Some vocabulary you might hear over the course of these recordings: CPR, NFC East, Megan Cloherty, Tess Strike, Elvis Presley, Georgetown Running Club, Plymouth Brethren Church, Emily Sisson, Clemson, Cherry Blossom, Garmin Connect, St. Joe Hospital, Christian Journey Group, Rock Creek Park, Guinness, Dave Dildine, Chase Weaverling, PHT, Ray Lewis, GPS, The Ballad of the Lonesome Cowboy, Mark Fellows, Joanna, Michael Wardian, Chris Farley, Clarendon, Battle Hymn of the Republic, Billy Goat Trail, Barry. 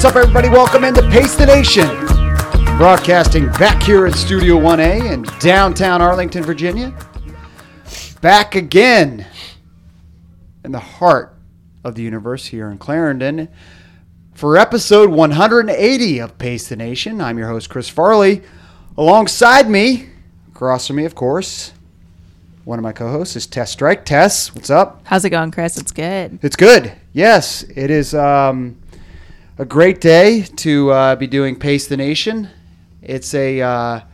What's up, everybody? Welcome into Pace the Nation, broadcasting back here at Studio 1A in downtown Arlington, Virginia. Back again in the heart of the universe here in Clarendon for episode 180 of Pace the Nation. I'm your host, Chris Farley. Alongside me, across from me, of course, one of my co-hosts is Tess Strike. Tess, what's up? How's it going, Chris? It's good. It's good. Yes, it is a great day to be doing Pace the Nation. It's a,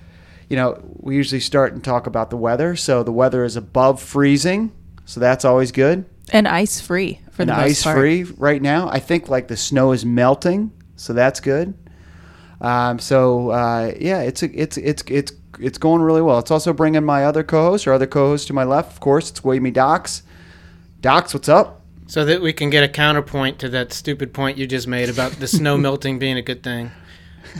we usually start and talk about the weather. So the weather is above freezing, so that's always good. And ice-free for the most part. And ice-free right now. I think like the snow is melting, so that's good. It's going really well. It's also bringing my other co-host to my left. Of course, it's Wamey Dox. Dox, what's up? So that we can get a counterpoint to that stupid point you just made about the snow melting being a good thing.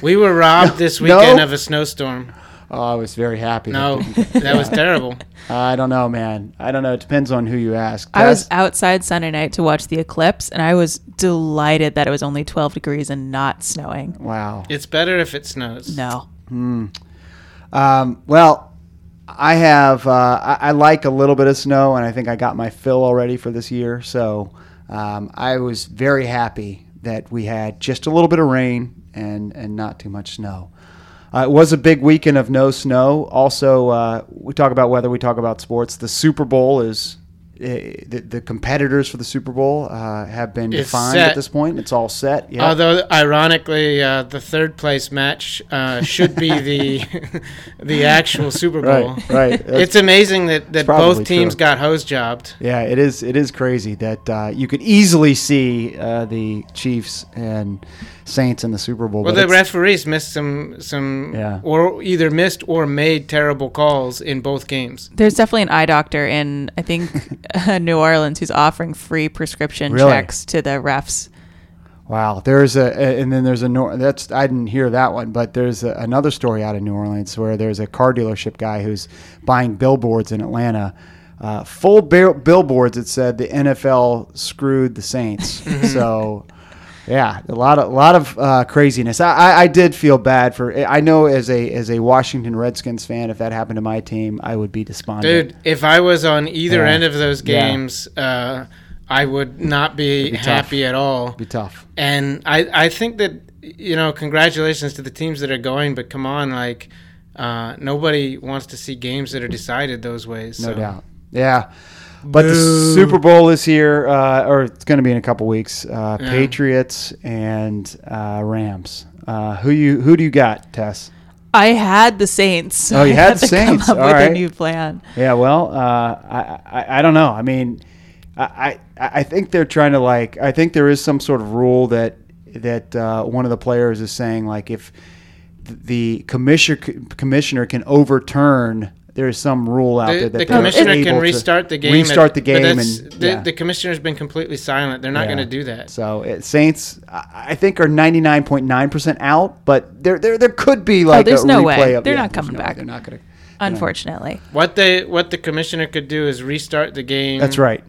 We were robbed this weekend of a snowstorm. Oh, I was very happy. No, that was terrible. I don't know, man. I don't know. It depends on who you ask. I was outside Sunday night to watch the eclipse, and I was delighted that it was only 12 degrees and not snowing. Wow. It's better if it snows. No. Mm. I have, I like a little bit of snow, and I think I got my fill already for this year. So I was very happy that we had just a little bit of rain and not too much snow. It was a big weekend of no snow. Also, we talk about weather, we talk about sports. The Super Bowl is the competitors for the Super Bowl have been defined at this point. It's all set. Yeah. Although, ironically, the third place match should be the the actual Super Bowl. Right. It's amazing that both teams got hose jobbed. Yeah, it is crazy that you could easily see the Chiefs and Saints in the Super Bowl. Well, the referees missed or either missed or made terrible calls in both games. There's definitely an eye doctor in, I think, New Orleans who's offering free prescription checks to the refs. Wow. I didn't hear that one, but there's another story out of New Orleans where there's a car dealership guy who's buying billboards in Atlanta. Full billboards that said the NFL screwed the Saints. So yeah, a lot of craziness. I did feel bad I know as a Washington Redskins fan, if that happened to my team, I would be despondent. Dude, if I was on either end of those games, I would not be happy at all. It'd be tough. And I think that, congratulations to the teams that are going, but come on, nobody wants to see games that are decided those ways. No doubt. Yeah. But the Super Bowl is here, or it's going to be in a couple weeks. Patriots and Rams. Who do you got, Tess? I had the Saints. Oh, you had the Saints. All right. I had to come up with a new plan. Yeah, well, I don't know. I mean, I think they're trying to I think there is some sort of rule that one of the players is saying if the commissioner can overturn. There is some rule out there that the commissioner can restart the game. The commissioner's been completely silent. They're not going to do that. So Saints, I think, are 99.9% out, but there could be there's a no replay way. Of they're not coming back. They're not going to. Unfortunately, what the commissioner could do is restart the game. That's right.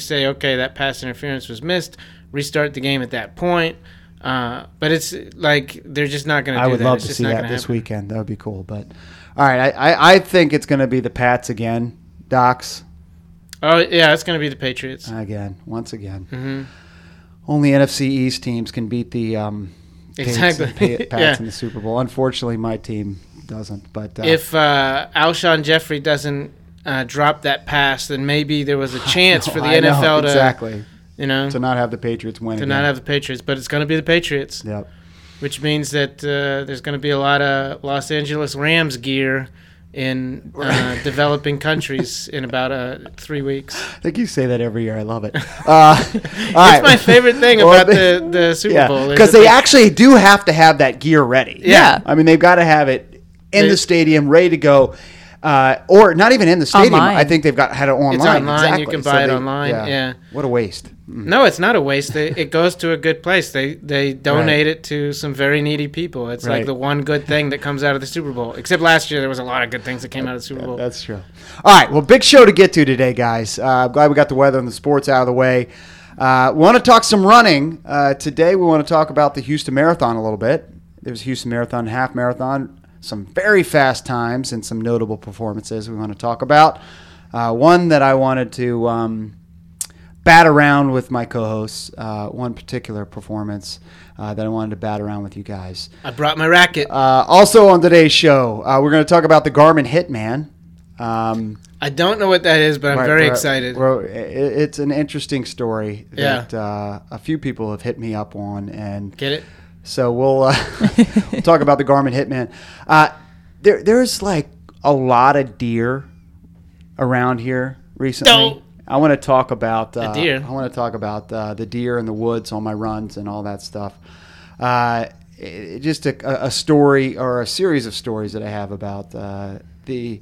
Say okay, that pass interference was missed. Restart the game at that point. But it's they're just not going to do that. I would love to see that this weekend. That would be cool. But all right, I think it's going to be the Pats again. Docs. Oh yeah, it's going to be the Patriots again. Once again. Mm-hmm. Only NFC East teams can beat the Pats in the Super Bowl. Unfortunately, my team doesn't. But if Alshon Jeffrey doesn't drop that pass, then maybe there was a chance for the NFL to exactly. To not have the Patriots win. Not have the Patriots, but it's going to be the Patriots. Yep. Which means that there's going to be a lot of Los Angeles Rams gear in developing countries in about 3 weeks. I think you say that every year. I love it. It's right. My favorite thing about the Super Bowl. Because they actually do have to have that gear ready. Yeah. I mean, they've got to have it in the stadium, ready to go. Or not even in the stadium. Online. I think they've had it online. It's online. Exactly. You can buy it online. Yeah. What a waste. Mm. No, it's not a waste. It goes to a good place. They donate it to some very needy people. It's the one good thing that comes out of the Super Bowl. Except last year there was a lot of good things that came out of the Super Bowl. That's true. All right. Well, big show to get to today, guys. I'm glad we got the weather and the sports out of the way. Want to talk some running. Today we want to talk about the Houston Marathon a little bit. There was a Houston Marathon, half marathon, some very fast times and some notable performances we want to talk about. One that I wanted to bat around with my co-hosts, one particular performance that I wanted to bat around with you guys. I brought my racket. Also on today's show, we're going to talk about the Garmin Hitman. I don't know what that is, but I'm very excited. It's an interesting story that a few people have hit me up on. And get it? So we'll, we'll talk about the Garmin Hitman. There's like a lot of deer around here recently. I want to talk about the deer in the woods on my runs and all that stuff. Just a story or a series of stories that I have about the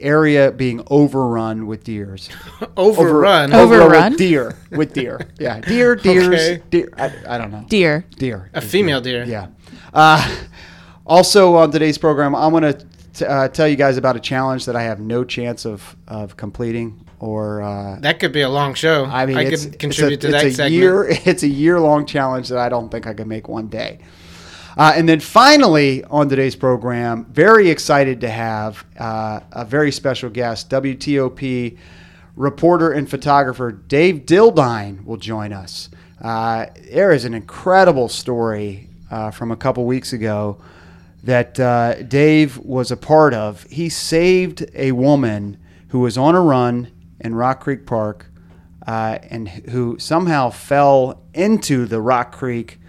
area being overrun with deers. Overrun with deer. Yeah. Deer. I don't know. Deer. A female deer. Yeah. Also on today's program, I want to tell you guys about a challenge that I have no chance of completing. Or that could be a long show. I mean, I could contribute to that segment. It's a year-long challenge that I don't think I can make one day. And then finally on today's program, very excited to have a very special guest, WTOP reporter and photographer Dave Dildine will join us. There is an incredible story from a couple weeks ago that Dave was a part of. He saved a woman who was on a run in Rock Creek Park and who somehow fell into the Rock Creek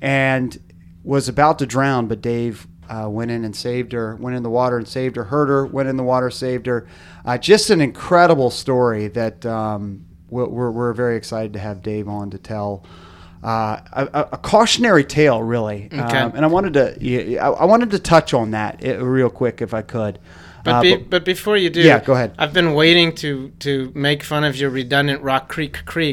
and was about to drown, but Dave went in the water and saved her. Just an incredible story that we're very excited to have Dave on to tell a cautionary tale, really. Okay. And I wanted to touch on that real quick if I could. But before you do, go ahead. I've been waiting to make fun of your redundant Rock Creek. Okay,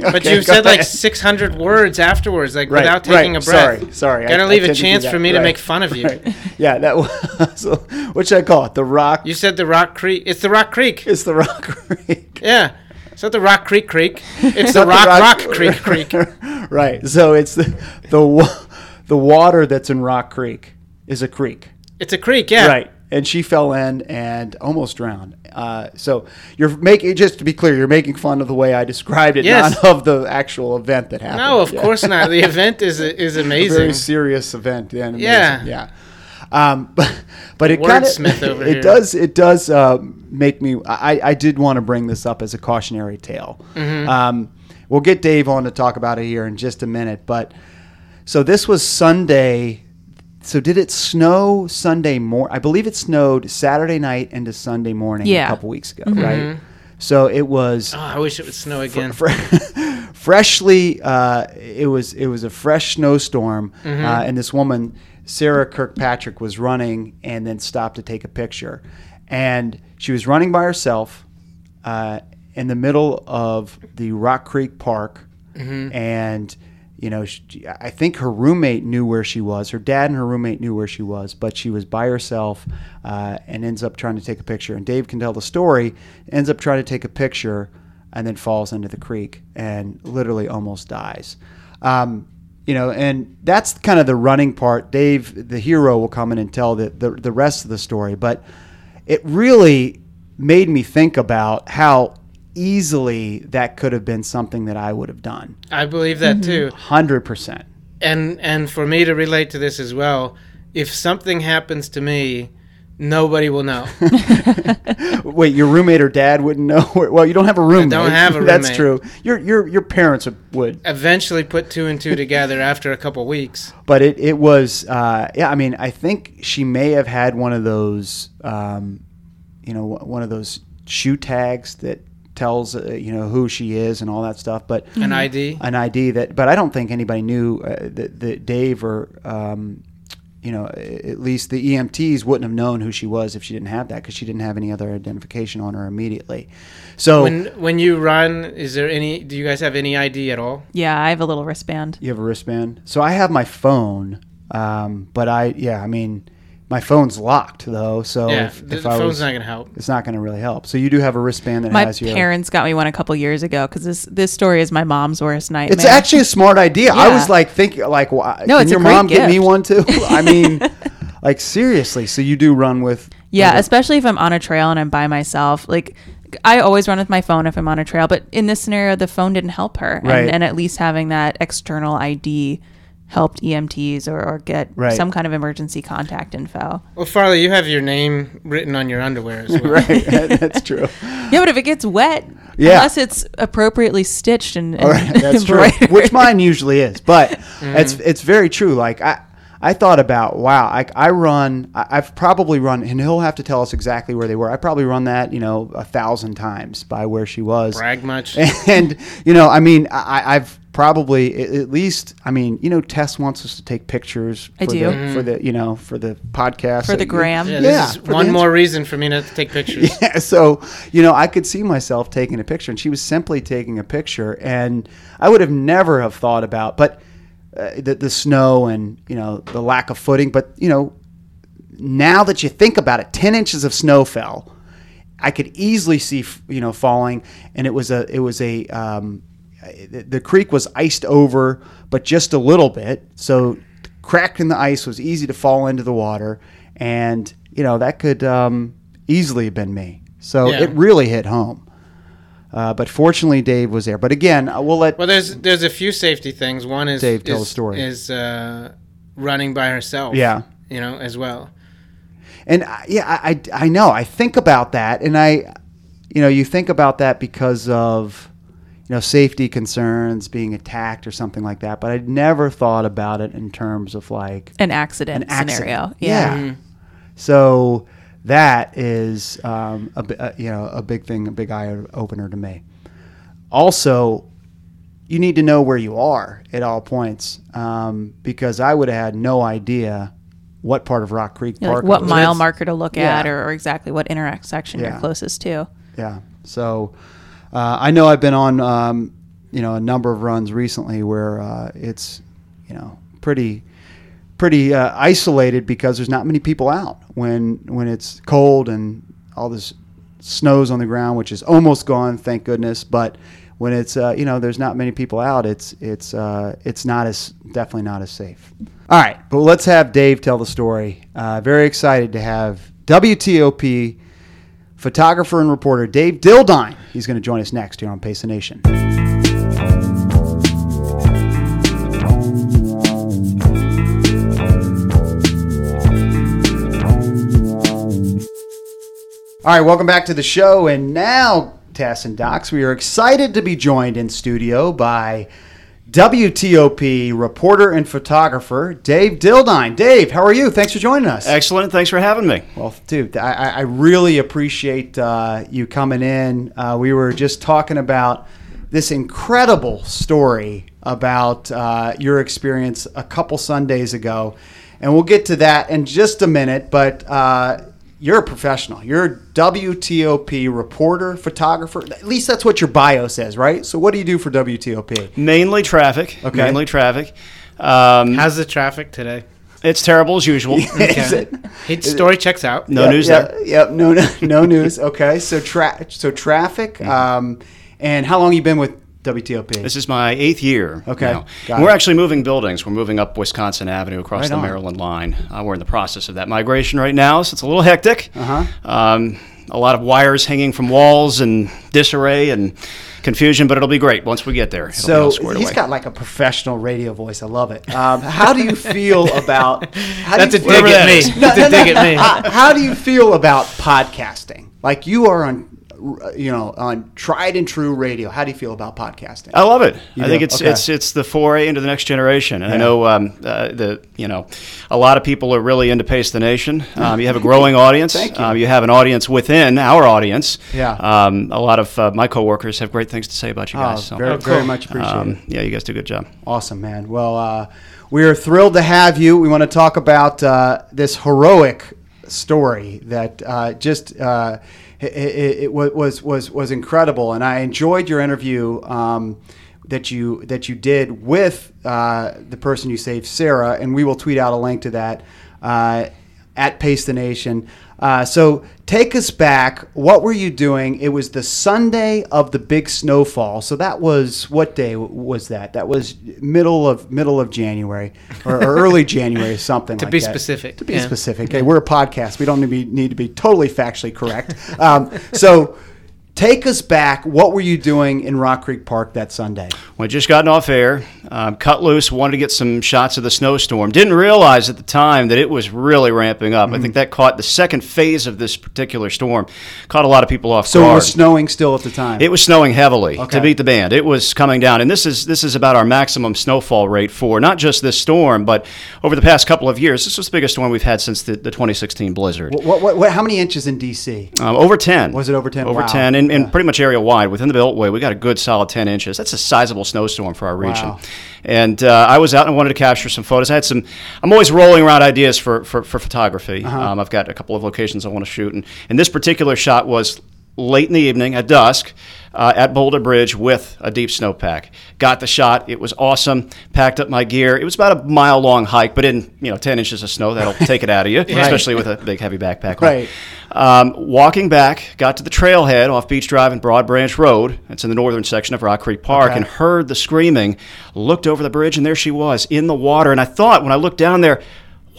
but you've said like 600 words afterwards, like without taking a breath. Sorry. Gotta leave a chance for me to make fun of you. Right. Yeah, that was. So, what should I call it? The Rock. You said the Rock Creek. It's the Rock Creek. Yeah. It's not the Rock Creek. It's the Rock Creek. Right. So it's the water that's in Rock Creek is a creek. It's a creek. Yeah. Right. And she fell in and almost drowned. So just to be clear, you're making fun of the way I described it, Not of the actual event that happened. No, of course not. The event is amazing. A very serious event. And amazing. Yeah. But it kind of it does make me. I did want to bring this up as a cautionary tale. Mm-hmm. We'll get Dave on to talk about it here in just a minute. But so this was Sunday. So did it snow Sunday morning? I believe it snowed Saturday night into Sunday morning a couple weeks ago, right? So it was. Oh, I wish it would snow again. Freshly, it was a fresh snowstorm, and this woman, Sarah Kirkpatrick, was running and then stopped to take a picture, and she was running by herself in the middle of the Rock Creek Park, and. You know, I think her roommate knew where she was. Her dad and her roommate knew where she was, but she was by herself and ends up trying to take a picture. And Dave can tell the story, ends up trying to take a picture and then falls into the creek and literally almost dies. You know, and that's kind of the running part. Dave, the hero, will come in and tell the rest of the story. But it really made me think about how easily that could have been something that I would have done. I believe that too. 100%. And for me to relate to this as well, if something happens to me, nobody will know. Wait, your roommate or dad wouldn't know? Well, you don't have a roommate. I don't have a roommate. That's true. Your parents would. Eventually put two and two together after a couple weeks. But it was, I mean, I think she may have had one of those shoe tags that tells who she is and all that stuff, but an ID that. But I don't think anybody knew that Dave or at least the EMTs wouldn't have known who she was if she didn't have that, because she didn't have any other identification on her immediately. So when you run, do you guys have any ID at all? Yeah, I have a little wristband. You have a wristband? So I have my phone, but I mean. My phone's locked, though, so if the phone's not going to help. It's not going to really help. So you do have a wristband that has your... My parents got me one a couple years ago, because this story is my mom's worst nightmare. It's actually a smart idea. Yeah. I was like thinking, like, why? No, it's a great gift. Can your mom get me one, too? I mean, like, seriously. So you do run with... Yeah, other... especially if I'm on a trail and I'm by myself. Like, I always run with my phone if I'm on a trail, but in this scenario, the phone didn't help her. Right. And at least having that external ID... helped EMTs or get some kind of emergency contact info. Well, Farley, you have your name written on your underwear as well. Right, that's true. Yeah, but if it gets wet, unless it's appropriately stitched and right, that's true. Which mine usually is, but it's very true. Like I thought about, wow, I've probably run, and he'll have to tell us exactly where they were. I probably run that, 1,000 times by where she was. Brag much? And I mean, I've probably at least, Tess wants us to take pictures for the podcast. For the gram. Yeah, this is one more reason for me not to take pictures. Yeah, so, I could see myself taking a picture, and she was simply taking a picture, and I would have never have thought about, but the snow and, the lack of footing. But, now that you think about it, 10 inches of snow fell. I could easily see, falling, and it was the creek was iced over, but just a little bit. So the crack in the ice was easy to fall into the water. And, that could easily have been me. So it really hit home. But fortunately, Dave was there. But again, we'll let... Well, there's a few safety things. One is... Dave, tell the story. Is running by herself. Yeah. As well. And, I know. I think about that. And you think about that because of... safety concerns, being attacked or something like that. But I'd never thought about it in terms of like an accident scenario. Yeah. Mm-hmm. So that is, a big thing, a big eye opener to me. Also, you need to know where you are at all points, because I would have had no idea what part of Rock Creek Park, like what mile marker to look at, or exactly what intersection you're closest to. Yeah. So. I know I've been on, a number of runs recently where it's, pretty isolated, because there's not many people out when it's cold and all this snow's on the ground, which is almost gone, thank goodness. But when it's, there's not many people out, it's definitely not as safe. All right, but let's have Dave tell the story. Very excited to have WTOP photographer and reporter Dave Dildine. He's going to join us next here on Pace the Nation. All right, welcome back to the show. And now, Tess and Docs, we are excited to be joined in studio by WTOP reporter and photographer Dave Dildine. Dave, how are you? Thanks for joining us. Excellent. Thanks for having me. Well, dude, I really appreciate you coming in. We were just talking about this incredible story about your experience a couple Sundays ago, and we'll get to that in just a minute. But you're a professional. You're a WTOP reporter, photographer. At least that's what your bio says, right? So what do you do for WTOP? Mainly traffic. Okay. Mainly traffic. How's the traffic today? It's terrible as usual. Is it? Story checks out. No news there. Yep. No news. Okay. So traffic. And how long you been with WTOP? This is my 8th year. Okay. We're actually moving buildings. We're moving up Wisconsin Avenue across the Maryland line. We're in the process of that migration right now, so it's a little hectic. Uh-huh. A lot of wires hanging from walls and disarray and confusion, but it'll be great once we get there. It'll be all squared away. He's got like a professional radio voice. I love it. How do you feel about... That's a dig at me. That's a dig at me. How do you feel about podcasting? Like, you are on... on tried and true radio. How do you feel about podcasting? I love it. I think it's the foray into the next generation. And I know a lot of people are really into Pace the Nation. You have a growing audience. Thank you. You have an audience within our audience. Yeah. A lot of my coworkers have great things to say about you guys. Very much appreciated. You guys do a good job. Awesome, man. Well, we are thrilled to have you. We want to talk about this heroic story that it was incredible, and I enjoyed your interview that you did with the person you saved, Sarah, and we will tweet out a link to that at Pace the Nation. So take us back. What were you doing? It was the Sunday of the big snowfall. So that was, what day was that? That was middle of January or early January, something like that. To be specific. Hey, we're a podcast. We don't need to be totally factually correct. So take us back. What were you doing in Rock Creek Park that Sunday? Well, I just gotten off air, cut loose, wanted to get some shots of the snowstorm. Didn't realize at the time that it was really ramping up. Mm-hmm. I think that caught the second phase of this particular storm. Caught a lot of people off guard. So it was snowing still at the time? It was snowing heavily, okay, to beat the band. It was coming down. And this is about our maximum snowfall rate for not just this storm, but over the past couple of years. This was the biggest storm we've had since the 2016 blizzard. What, how many inches in D.C.? Over 10. Was it over 10? Over 10. And pretty much area wide within the Beltway, we got a good solid 10 inches. That's a sizable snowstorm for our region. Wow. And I was out and wanted to capture some photos. I'm always rolling around ideas for photography. Uh-huh. I've got a couple of locations I want to shoot, and this particular shot was late in the evening at dusk at Boulder Bridge with a deep snowpack. Got the shot. It was awesome. Packed up my gear. It was about a mile long hike, but in 10 inches of snow, that'll take it out of you, right, especially with a big heavy backpack on. Right. Walking back, got to the trailhead off Beach Drive and Broad Branch Road. It's in the northern section of Rock Creek Park, okay, and heard the screaming. Looked over the bridge, and there she was in the water. And I thought when I looked down there,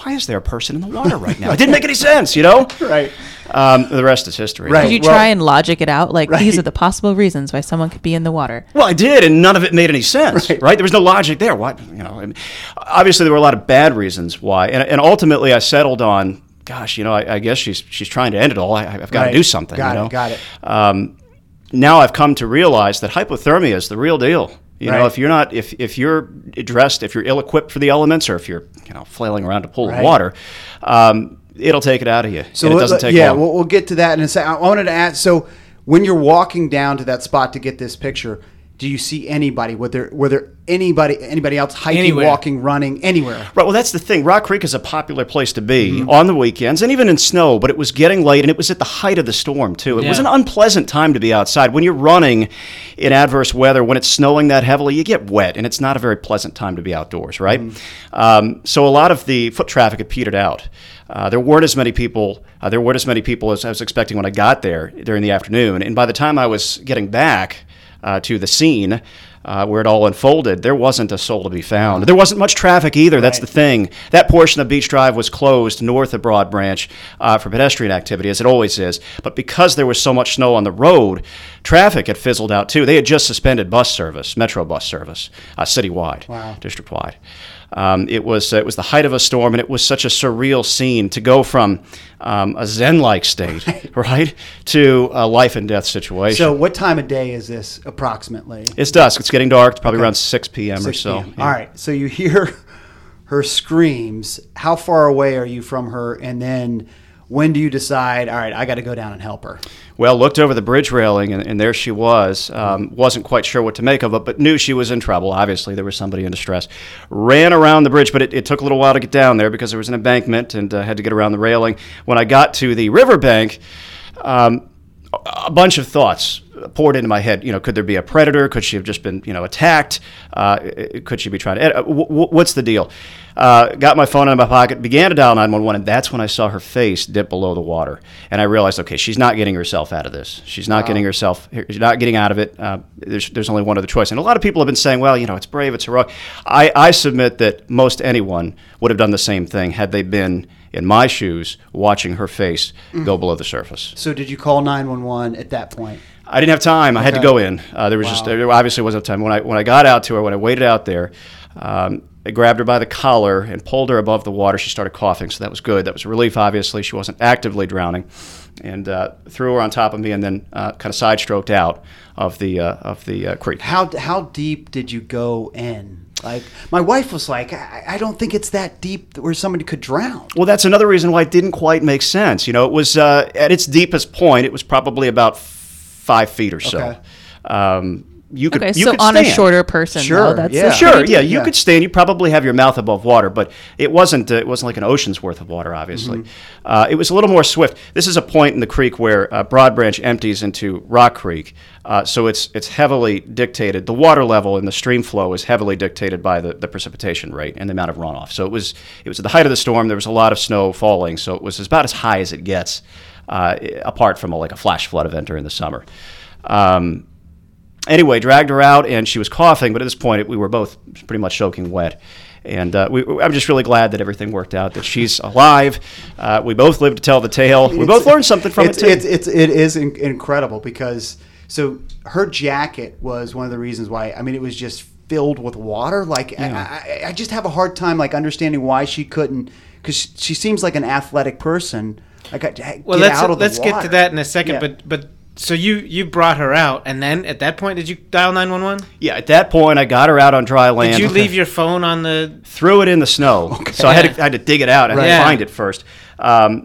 why is there a person in the water right now? It didn't make any sense, Right. The rest is history. Right. Did you try and logic it out? Like, right, these are the possible reasons why someone could be in the water. Well, I did, and none of it made any sense, right? There was no logic there. Why? Obviously, there were a lot of bad reasons why. And ultimately, I settled on, gosh, I guess she's trying to end it all. I've got to do something. Got it. Now I've come to realize that hypothermia is the real deal. If you're not, if you're dressed, if you're ill-equipped for the elements, or if you're, flailing around a pool of water, it'll take it out of you. So it doesn't take long. Yeah, we'll get to that in a second. I wanted to ask, so when you're walking down to that spot to get this picture, do you see anybody? Were there anybody else hiking, walking, running, anywhere? Right. Well, that's the thing. Rock Creek is a popular place to be, mm-hmm, on the weekends and even in snow, but it was getting late and it was at the height of the storm, too. It was an unpleasant time to be outside. When you're running in adverse weather, when it's snowing that heavily, you get wet, and it's not a very pleasant time to be outdoors, right? Mm-hmm. So a lot of the foot traffic had petered out. There weren't as many people as I was expecting when I got there during the afternoon, and by the time I was getting back to the scene where it all unfolded, there wasn't a soul to be found. There wasn't much traffic either. That's the thing. That portion of Beach Drive was closed north of Broad Branch for pedestrian activity, as it always is. But because there was so much snow on the road, traffic had fizzled out too. They had just suspended bus service, metro bus service, citywide, district-wide. It was the height of a storm, and it was such a surreal scene to go from a zen-like state, right, to a life and death situation. So, what time of day is this approximately? It's dusk. It's getting dark. It's probably around 6 p.m. or so. Yeah. All right. So you hear her screams. How far away are you from her? And then, when do you decide, all right, I got to go down and help her? Well, looked over the bridge railing, and there she was. Wasn't quite sure what to make of it, but knew she was in trouble. Obviously, there was somebody in distress. Ran around the bridge, but it took a little while to get down there because there was an embankment, and had to get around the railing. When I got to the riverbank, a bunch of thoughts poured into my head. Could there be a predator? Could she have just been, attacked? Could she be trying to? What's the deal? Got my phone in my pocket, began to dial 911, and that's when I saw her face dip below the water, and I realized, okay, she's not getting herself out of this. She's not getting herself. She's not getting out of it. There's only one other choice, and a lot of people have been saying, well, it's brave, it's heroic. I submit that most anyone would have done the same thing had they been in my shoes, watching her face go below the surface. So did you call 911 at that point? I didn't have time. I had to go in. There obviously wasn't time. When I got out to her, when I waited out there, I grabbed her by the collar and pulled her above the water. She started coughing, so that was good. That was relief, obviously. She wasn't actively drowning. And threw her on top of me, and then kind of side-stroked out of the creek. How deep did you go in? Like, my wife was like, I don't think it's that deep where somebody could drown. Well, that's another reason why it didn't quite make sense. It was at its deepest point. It was probably about 5 feet or so. Okay. you could you could stand. On a shorter person. Sure, you could stand. You probably have your mouth above water, but it wasn't like an ocean's worth of water, obviously. Mm-hmm. It was a little more swift. This is a point in the creek where Broad Branch empties into Rock Creek, so it's heavily dictated. The water level and the stream flow is heavily dictated by the precipitation rate and the amount of runoff. So it was at the height of the storm. There was a lot of snow falling, so it was about as high as it gets, apart from a flash flood event during the summer. Anyway, dragged her out, and she was coughing, but at this point, we were both pretty much soaking wet. And I'm just really glad that everything worked out, that she's alive. We both lived to tell the tale. We both learned something from it, too. It is incredible because her jacket was one of the reasons why. I mean, it was just filled with water. I just have a hard time, understanding why she couldn't, because she seems like an athletic person. Let's get to that in a second, but so you brought her out, and then at that point, did you dial 911? Yeah, at that point, I got her out on dry land. Did you leave your phone on the... Threw it in the snow, so I had to dig it out and find it first. Called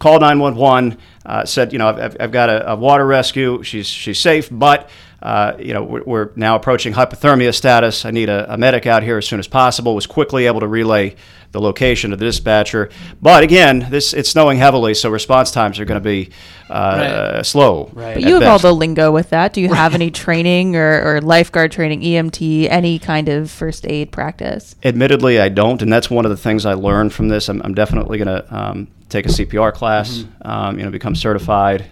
911, said, I've got a water rescue, she's safe, but... we're now approaching hypothermia status. I need a medic out here as soon as possible. Was quickly able to relay the location to the dispatcher. But again, it's snowing heavily, so response times are going to be slow. Right. But you have all the lingo with that. Do you have any training or lifeguard training, EMT, any kind of first aid practice? Admittedly, I don't, and that's one of the things I learned from this. I'm definitely going to take a CPR class, mm-hmm. Become certified.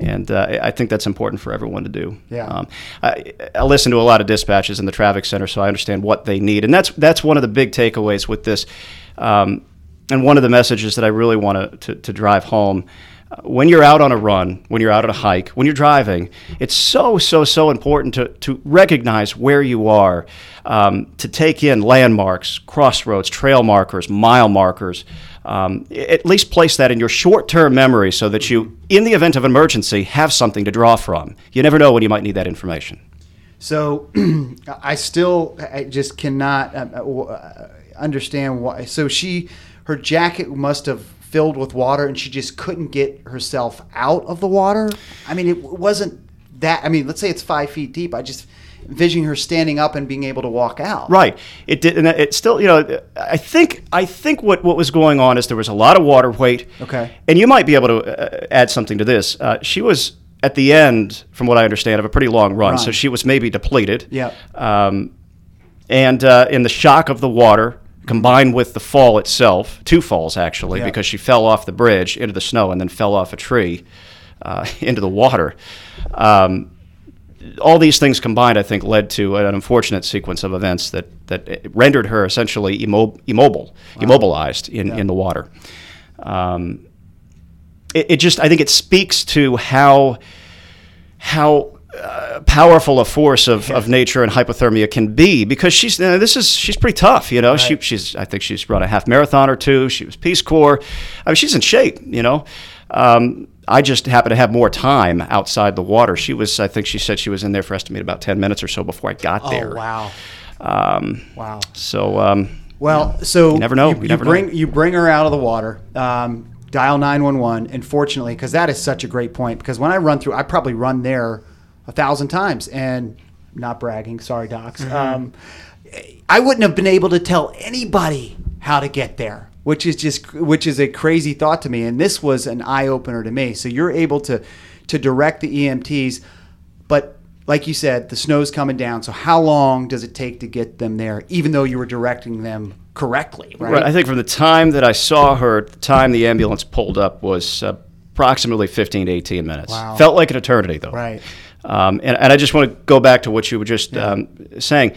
And I think that's important for everyone to do. Yeah. I listen to a lot of dispatches in the traffic center, so I understand what they need. And that's one of the big takeaways with this. And one of the messages that I really want to drive home, when you're out on a run, when you're out on a hike, when you're driving, it's so, so, so important to recognize where you are, to take in landmarks, crossroads, trail markers, mile markers. At least place that in your short-term memory so that you, in the event of an emergency, have something to draw from. You never know when you might need that information. So I just cannot understand why. So her jacket must have filled with water and she just couldn't get herself out of the water. I mean, it wasn't that. I mean, let's say it's 5 feet deep. I just... envisioning her standing up and being able to walk out. Right. It did, and it still, I think what was going on is there was a lot of water weight. Okay. And you might be able to add something to this. She was at the end, from what I understand, of a pretty long run, so she was maybe depleted. Yeah. And in the shock of the water, combined with the fall itself, two falls actually, because she fell off the bridge into the snow and then fell off a tree into the water. All these things combined, I think, led to an unfortunate sequence of events that rendered her essentially immobilized in the water. I think it speaks to how powerful a force of nature and hypothermia can be, because she's pretty tough, Right. I think she's run a half marathon or two. She was Peace Corps. I mean, she's in shape, I just happened to have more time outside the water. I think she said she was in there for estimate about 10 minutes or so before I got there. Oh, wow. Wow. So, you never know. You bring her out of the water, dial 911, and fortunately, because that is such a great point, because when I run through, I probably run there 1,000 times, and not bragging, sorry, docs. Mm-hmm. I wouldn't have been able to tell anybody how to get there. Which is a crazy thought to me, and this was an eye-opener to me. So you're able to direct the EMTs, but like you said, the snow's coming down, so how long does it take to get them there, even though you were directing them correctly, right? Right. I think from the time that I saw her, the time the ambulance pulled up was approximately 15 to 18 minutes. Wow. Felt like an eternity, though. Right. And I just want to go back to what you were just saying.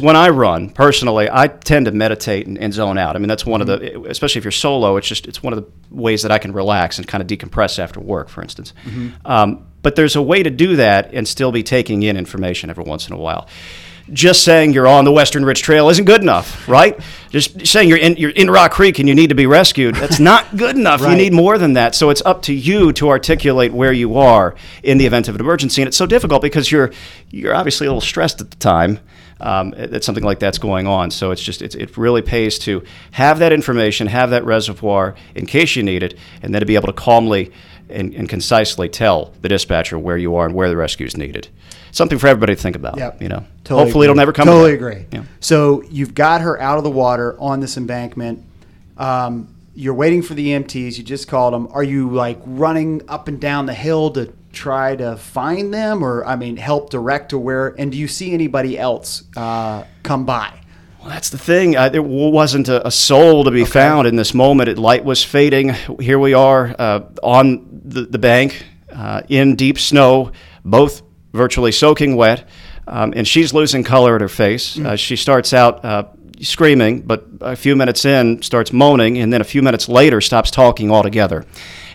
When I run, personally, I tend to meditate and zone out. I mean, that's one of the, especially if you're solo, it's one of the ways that I can relax and kind of decompress after work, for instance. Mm-hmm. But there's a way to do that and still be taking in information every once in a while. Just saying you're on the Western Ridge Trail isn't good enough, right? Just saying you're in Rock Creek and you need to be rescued, that's not good enough. Right. You need more than that. So it's up to you to articulate where you are in the event of an emergency. And it's so difficult because you're obviously a little stressed at the time. That something like that's going on. So it really pays to have that information, have that reservoir in case you need it, and then to be able to calmly and concisely tell the dispatcher where you are and where the rescue is needed. Something for everybody to think about. Yep. You know, totally hopefully agree. It'll never come. Totally agree. Yeah. So you've got her out of the water on this embankment. You're waiting for the EMTs. You just called them. Are you like running up and down the hill to try to find them, or I mean, help direct to where? And do you see anybody else come by? Well, that's the thing. There wasn't a soul to be found in this moment. Light was fading. Here we are on the bank in deep snow, both virtually soaking wet, and she's losing color at her face. She starts out screaming, but a few minutes in starts moaning, and then a few minutes later stops talking altogether.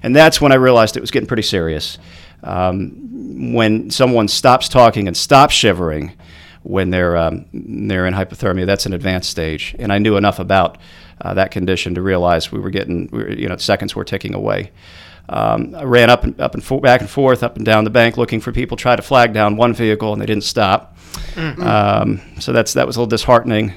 And that's when I realized it was getting pretty serious. When someone stops talking and stops shivering, when they're in hypothermia, that's an advanced stage. And I knew enough about that condition to realize seconds were ticking away. I ran back and forth, up and down the bank, looking for people. Tried to flag down one vehicle, and they didn't stop. Mm-hmm. So that was a little disheartening.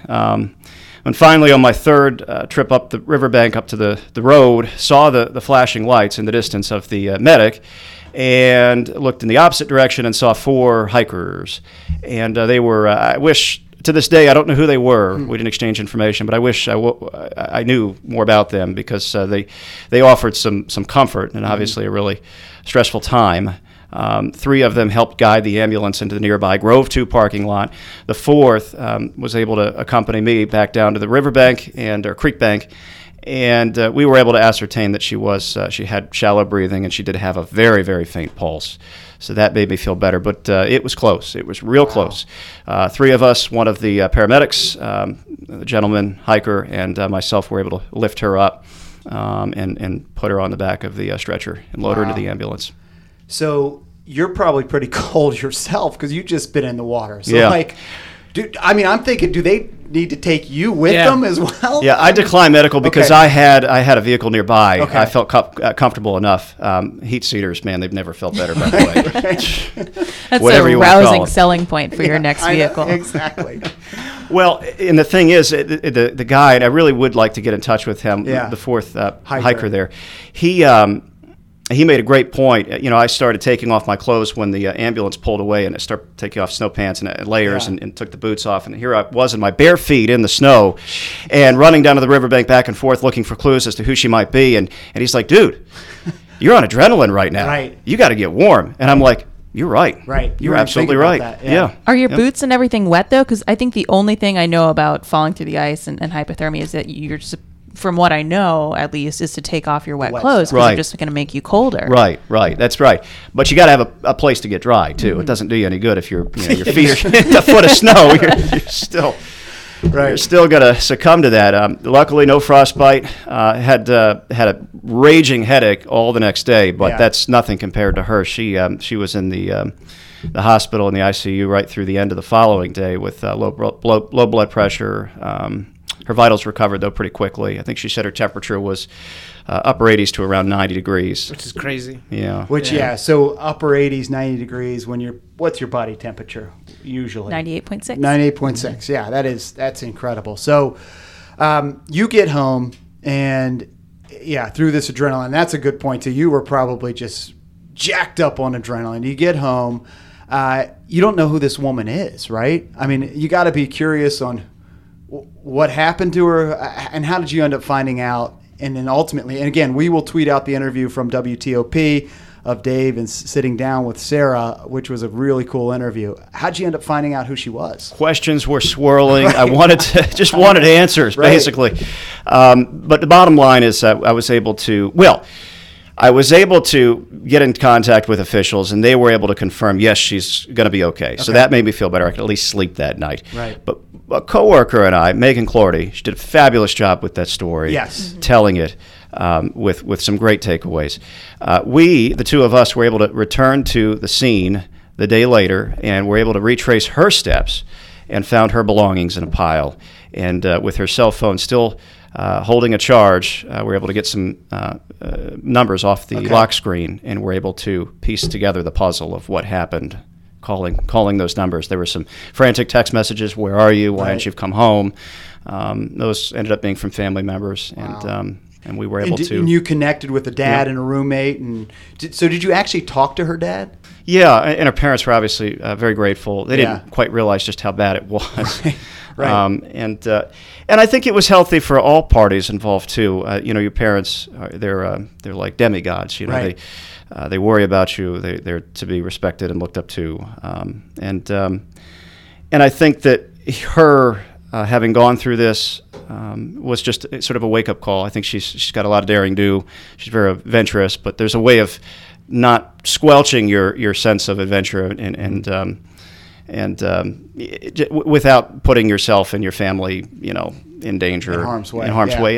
And finally, on my third trip up the riverbank, up to the road, saw the flashing lights in the distance of the medic, and looked in the opposite direction and saw four hikers. And they were, I wish, to this day, I don't know who they were. We didn't exchange information, but I wish I knew more about them, because they offered some comfort and obviously a really stressful time. Three of them helped guide the ambulance into the nearby Grove 2 parking lot. The fourth was able to accompany me back down to the riverbank or creek bank, and we were able to ascertain that she had shallow breathing, and she did have a very, very faint pulse. So that made me feel better, but it was close. It was real close. Three of us, one of the paramedics, the gentleman, hiker, and myself were able to lift her up and put her on the back of the stretcher and load her into the ambulance. So you're probably pretty cold yourself, because you've just been in the water. So I'm thinking, do they need to take you with them as well? Yeah, I declined medical because I had a vehicle nearby. Okay. I felt comfortable enough. Heat seaters, man, they've never felt better, by the way. That's a rousing selling point for your next vehicle. Exactly. Well, and the thing is, the guide, I really would like to get in touch with him, the fourth hiker there. He made a great point. You know, I started taking off my clothes when the ambulance pulled away, and I started taking off snow pants and layers and took the boots off. And here I was in my bare feet in the snow and running down to the riverbank back and forth looking for clues as to who she might be. And he's like, dude, you're on adrenaline right now. Right. You got to get warm. And I'm like, you're right. Right. You're absolutely right. Yeah. Are your boots and everything wet, though? Because I think the only thing I know about falling through the ice and hypothermia is that you're just from what I know, at least, is to take off your wet clothes, because they're just going to make you colder. Right. That's right. But you got to have a place to get dry, too. Mm-hmm. It doesn't do you any good if your feet are in a foot of snow. You're still... Right. You're still going to succumb to that. Luckily, no frostbite. Had a raging headache all the next day, but that's nothing compared to her. She was in the hospital in the ICU right through the end of the following day with low blood pressure. Her vitals recovered, though, pretty quickly. I think she said her temperature was upper 80s to around 90 degrees. Which is crazy. Yeah. So upper 80s, 90 degrees when you're – what's your body temperature usually? 98.6. 98.6, yeah. That's incredible. So you get home and, through this adrenaline, that's a good point, too. You were probably just jacked up on adrenaline. You get home. You don't know who this woman is, right? I mean, you got to be curious on – what happened to her, and how did you end up finding out? And then ultimately, and again, we will tweet out the interview from WTOP of Dave and sitting down with Sarah, which was a really cool interview. How'd you end up finding out who she was? Questions were swirling. Right. I wanted answers, basically. But the bottom line is I was able to, get in contact with officials, and they were able to confirm, yes, she's going to be okay. So that made me feel better. I could at least sleep that night. Right. But a coworker and I, Megan Cloherty, she did a fabulous job with that story, telling it with some great takeaways. We, the two of us, were able to return to the scene the day later, and were able to retrace her steps and found her belongings in a pile. And with her cell phone still holding a charge, we're able to get some numbers off the lock screen, and we're able to piece together the puzzle of what happened, calling those numbers. There were some frantic text messages, where are you, why haven't you come home? Those ended up being from family members, and and we were able to. And you connected with a dad and a roommate, and so did you actually talk to her dad? Yeah, and her parents were obviously very grateful. They didn't quite realize just how bad it was. Right. And I think it was healthy for all parties involved too. Your parents, they're like demigods. Right. They worry about you. They're to be respected and looked up to. And I think that her having gone through this was just sort of a wake up call. I think she's got a lot of daring do. She's very adventurous, but there's a way of not squelching your sense of adventure without putting yourself and your family, in danger, in harm's way.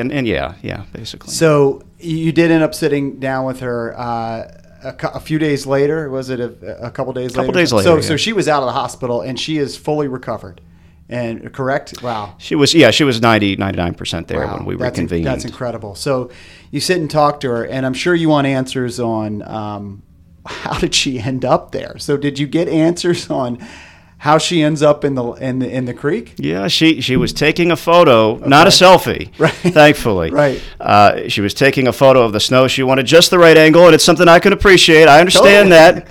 And basically. So you did end up sitting down with her a few days later. Was it a couple days later? So she was out of the hospital and she is fully recovered. And correct? Wow. She was 99% there when we reconvened. That's incredible. So you sit and talk to her, and I'm sure you want answers on how did she end up there. So did you get answers on how she ends up in the creek? Yeah, she was taking a photo, not a selfie, right. Thankfully. Right. She was taking a photo of the snow. She wanted just the right angle, and it's something I can appreciate. I understand that.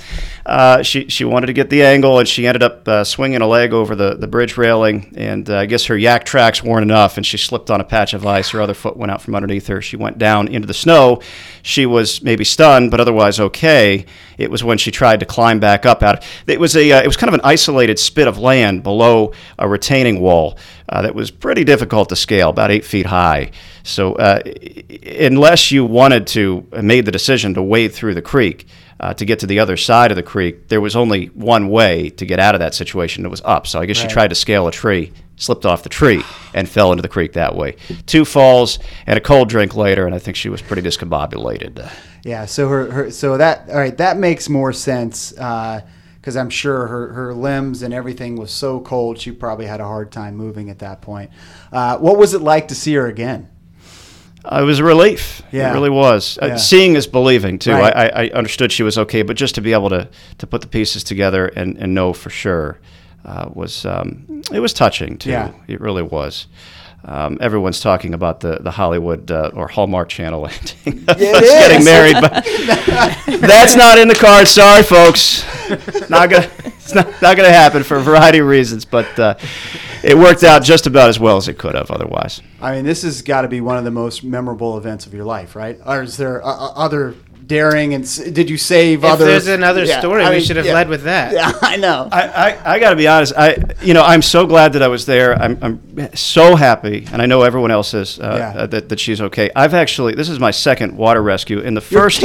She wanted to get the angle, and she ended up swinging a leg over the bridge railing, and I guess her yak tracks weren't enough, and she slipped on a patch of ice. Her other foot went out from underneath her. She went down into the snow. She was maybe stunned, but otherwise okay. It was when she tried to climb back up out. It was kind of an isolated spit of land below a retaining wall that was pretty difficult to scale, about 8 feet high. So unless you wanted to, made the decision to wade through the creek to get to the other side of the creek, there was only one way to get out of that situation. It was up. So I guess she tried to scale a tree, slipped off the tree, and fell into the creek that way. 2 falls and a cold drink later, and I think she was pretty discombobulated. Yeah, so that makes more sense. Because I'm sure her limbs and everything was so cold, she probably had a hard time moving at that point. What was it like to see her again? It was a relief. Yeah. It really was. Yeah. Seeing is believing, too. Right. I understood she was okay, but just to be able to put the pieces together and know for sure was touching, too. Yeah. It really was. Everyone's talking about the Hollywood or Hallmark Channel ending of us getting married, but that's not in the cards. Sorry, folks. It's not gonna happen for a variety of reasons, but it worked out just about as well as it could have otherwise. I mean, this has got to be one of the most memorable events of your life, right? Or is there other daring, and did you save others? If there's another story, we should have led with that. Yeah, I know. I got to be honest. I'm so glad that I was there. I'm so happy, and I know everyone else is that she's okay. I've actually, this is my second water rescue, and the first,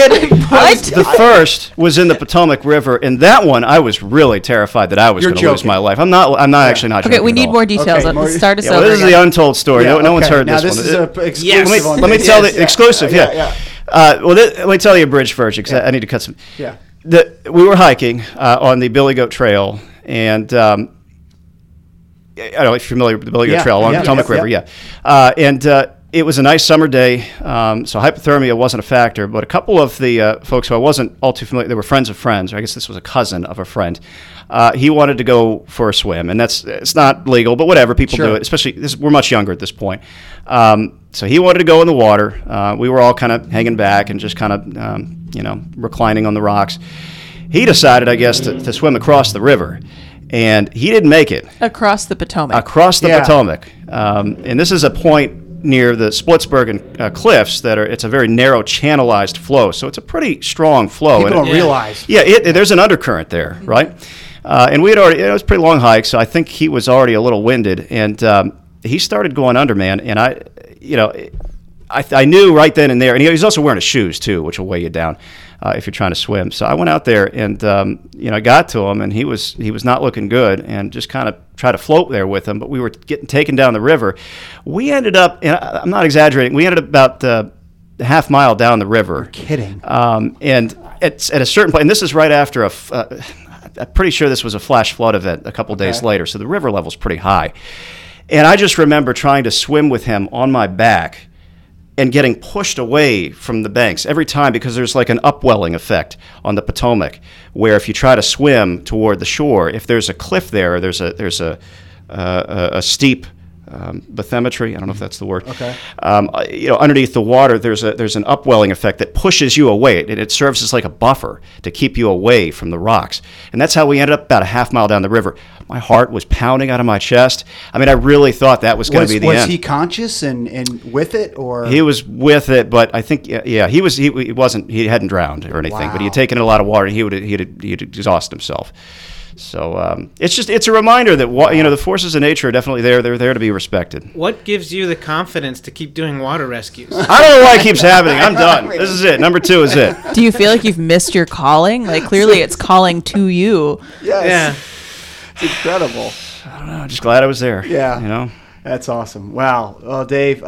first was in the Potomac River, and that one I was really terrified that I was going to lose my life. I'm not actually not joking. Okay, we need more details. Let's start us over. Well, this is the untold story. No one's heard this one. Now this is an exclusive. Let me tell the exclusive. Yeah. Let me tell you a bridge first, because I need to cut some. Yeah. We were hiking on the Billy Goat Trail, and I don't know if you're familiar with the Billy Goat Trail along the Potomac River. Yeah. It was a nice summer day, so hypothermia wasn't a factor, but a couple of the folks who I wasn't all too familiar, they were friends of friends, or I guess this was a cousin of a friend, he wanted to go for a swim, and it's not legal, but whatever, people do it, especially, we're much younger at this point. So he wanted to go in the water. We were all kind of hanging back and just kind of, reclining on the rocks. He decided, I guess, to swim across the river. And he didn't make it. Across the Potomac. Potomac. And this is a point near the Splitsburg and cliffs it's a very narrow channelized flow. So it's a pretty strong flow. People don't realize. Yeah, there's an undercurrent there, right? And we had already, it was a pretty long hike, so I think he was already a little winded. And he started going under, man. And I knew right then and there, and he was also wearing his shoes too, which will weigh you down if you're trying to swim. So I went out there and I got to him, and he was not looking good, and just kind of tried to float there with him. But we were getting taken down the river. We ended up, and I'm not exaggerating, we ended up about a half mile down the river. You're kidding. And at a certain point, and this is right after I'm pretty sure this was a flash flood event a couple days later. So the river level's pretty high, and I just remember trying to swim with him on my back. And getting pushed away from the banks every time, because there's like an upwelling effect on the Potomac, where if you try to swim toward the shore, if there's a cliff there, or there's a steep bathymetry. I don't know if that's the word. Okay. Underneath the water, there's an upwelling effect that pushes you away. It serves as like a buffer to keep you away from the rocks. And that's how we ended up about a half mile down the river. My heart was pounding out of my chest. I mean, I really thought that was going to be the end. Was he conscious and with it, or he was with it? But I think he was. He wasn't. He hadn't drowned or anything, wow. But he had taken a lot of water. He'd exhaust himself. So it's a reminder that the forces of nature are definitely there. They're there to be respected. What gives you the confidence to keep doing water rescues? I don't know why it keeps happening. I'm done. This is it. Number 2 is it. Do you feel like you've missed your calling? Like clearly it's calling to you. Yes. Yeah. It's incredible. I don't know. I'm just glad I was there. Yeah. You know. That's awesome. Wow. Well, Dave,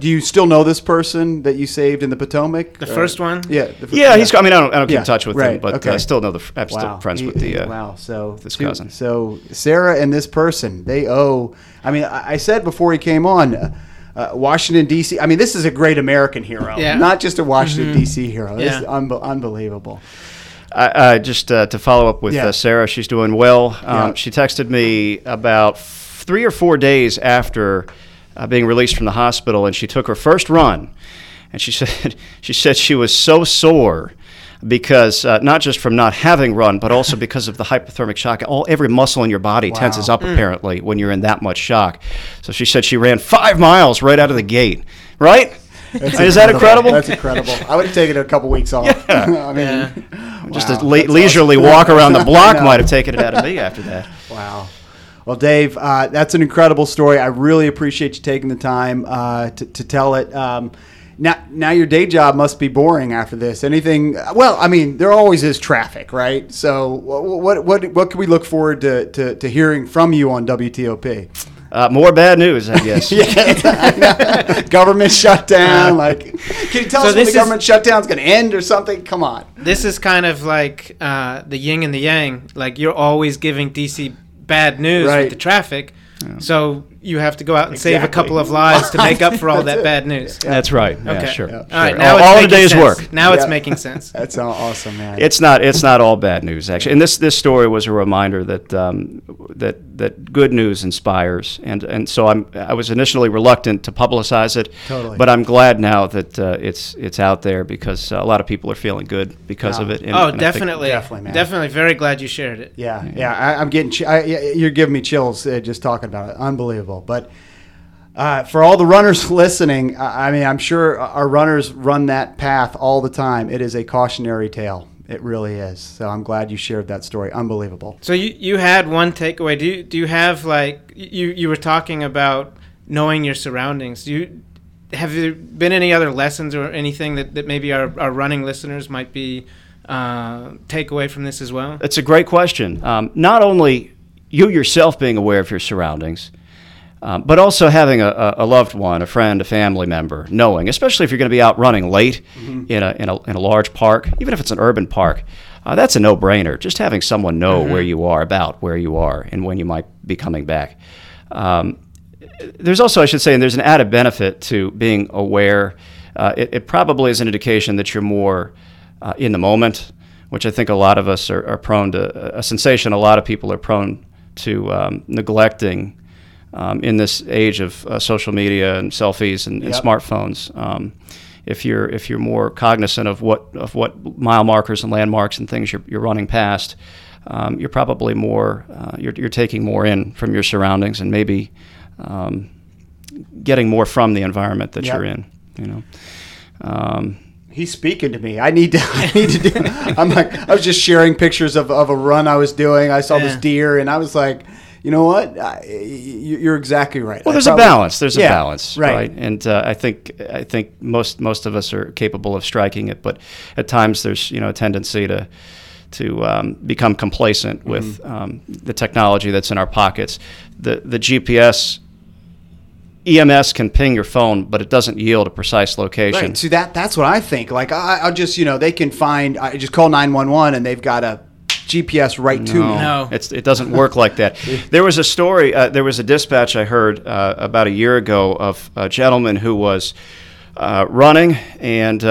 do you still know this person that you saved in the Potomac? First one? Yeah. He's. I mean, I don't keep in touch with him, but okay. I still know I'm still friends with the this cousin. So Sarah and this person, they owe. I mean, I said before he came on, Washington, D.C. I mean, this is a great American hero, not just a Washington, mm-hmm. D.C. hero. Yeah. It's unbelievable. I just to follow up with Sarah, she's doing well. She texted me about 3 or 4 days after being released from the hospital, and she took her first run, and she said she was so sore because not just from not having run, but also because of the hypothermic shock. Every muscle in your body tenses up apparently when you're in that much shock. So she said she ran 5 miles right out of the gate. Right? Is that incredible? That's incredible. I would have taken a couple weeks off. Yeah. I mean, just a leisurely walk around the block might have taken it out of me after that. Wow. Well, Dave, that's an incredible story. I really appreciate you taking the time to tell it. Now your day job must be boring after this. Anything? Well, I mean, there always is traffic, right? So what can we look forward to hearing from you on WTOP? More bad news, I guess. Government shutdown. Can you tell us when the government shutdown is going to end or something? Come on. This is kind of like the yin and the yang. Like you're always giving DC bad news with the traffic, so you have to go out and save a couple of lives to make up for all that bad news. That's right. Yeah, okay. Sure. All right. Now all the day's work. Now it's making sense. That's awesome, man. It's not all bad news actually. And this story was a reminder that that good news inspires. And so I was initially reluctant to publicize it. Totally. But I'm glad now that it's out there because a lot of people are feeling good because of it. And definitely, man. Definitely. Very glad you shared it. Yeah. You're giving me chills just talking about it. Unbelievable. But for all the runners listening, I mean, I'm sure our runners run that path all the time. It is a cautionary tale. It really is. So I'm glad you shared that story. Unbelievable. So you had one takeaway. Do you have you were talking about knowing your surroundings. Have there been any other lessons or anything that maybe our running listeners might be take away from this as well? It's a great question. Not only you yourself being aware of your surroundings, but also having a loved one, a friend, a family member, knowing, especially if you're going to be out running late in a large park, even if it's an urban park, that's a no-brainer. Just having someone know where you are, and when you might be coming back. There's also, I should say, and there's an added benefit to being aware. It probably is an indication that you're more in the moment, which I think a lot of us are prone to, a sensation a lot of people are prone to neglecting. In this age of social media and selfies and smartphones, if you're more cognizant of what mile markers and landmarks and things you're running past, you're probably more you're taking more in from your surroundings and maybe getting more from the environment that you're in. You know. He's speaking to me. I need to do. I was just sharing pictures of a run I was doing. I saw this deer and I was like, you know what? You're exactly right. Well, there's a balance. There's a balance, right? And I think most of us are capable of striking it, but at times there's a tendency to become complacent with the technology that's in our pockets. The GPS. EMS can ping your phone, but it doesn't yield a precise location. Right. See, that's what I think. Like I'll just they can find. I just call 911 and they've got a GPS to me. No, it doesn't work like that. There was a story. There was a dispatch I heard about a year ago of a gentleman who was running and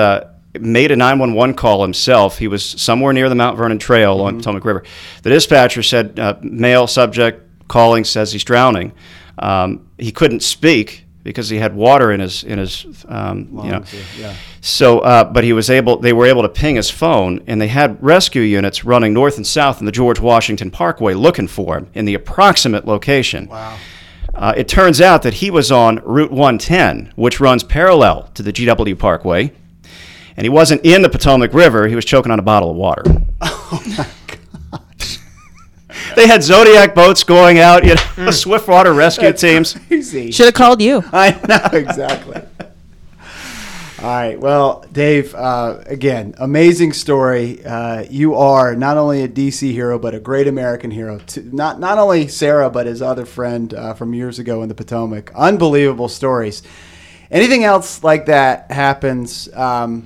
made a 911 call himself. He was somewhere near the Mount Vernon Trail on Potomac River. The dispatcher said, "Male subject calling says he's drowning." He couldn't speak because he had water in his lungs, you know. Yeah. So, but he was able. They were able to ping his phone, and they had rescue units running north and south in the George Washington Parkway looking for him in the approximate location. Wow. It turns out that he was on Route 110, which runs parallel to the GW Parkway, and he wasn't in the Potomac River. He was choking on a bottle of water. Oh my gosh! They had Zodiac boats going out, you know, swiftwater rescue teams. Crazy. Should have called you. I know, exactly. All right. Well, Dave, again, amazing story. You are not only a DC hero, but a great American hero. Not only Sarah, but his other friend from years ago in the Potomac. Unbelievable stories. Anything else like that happens, call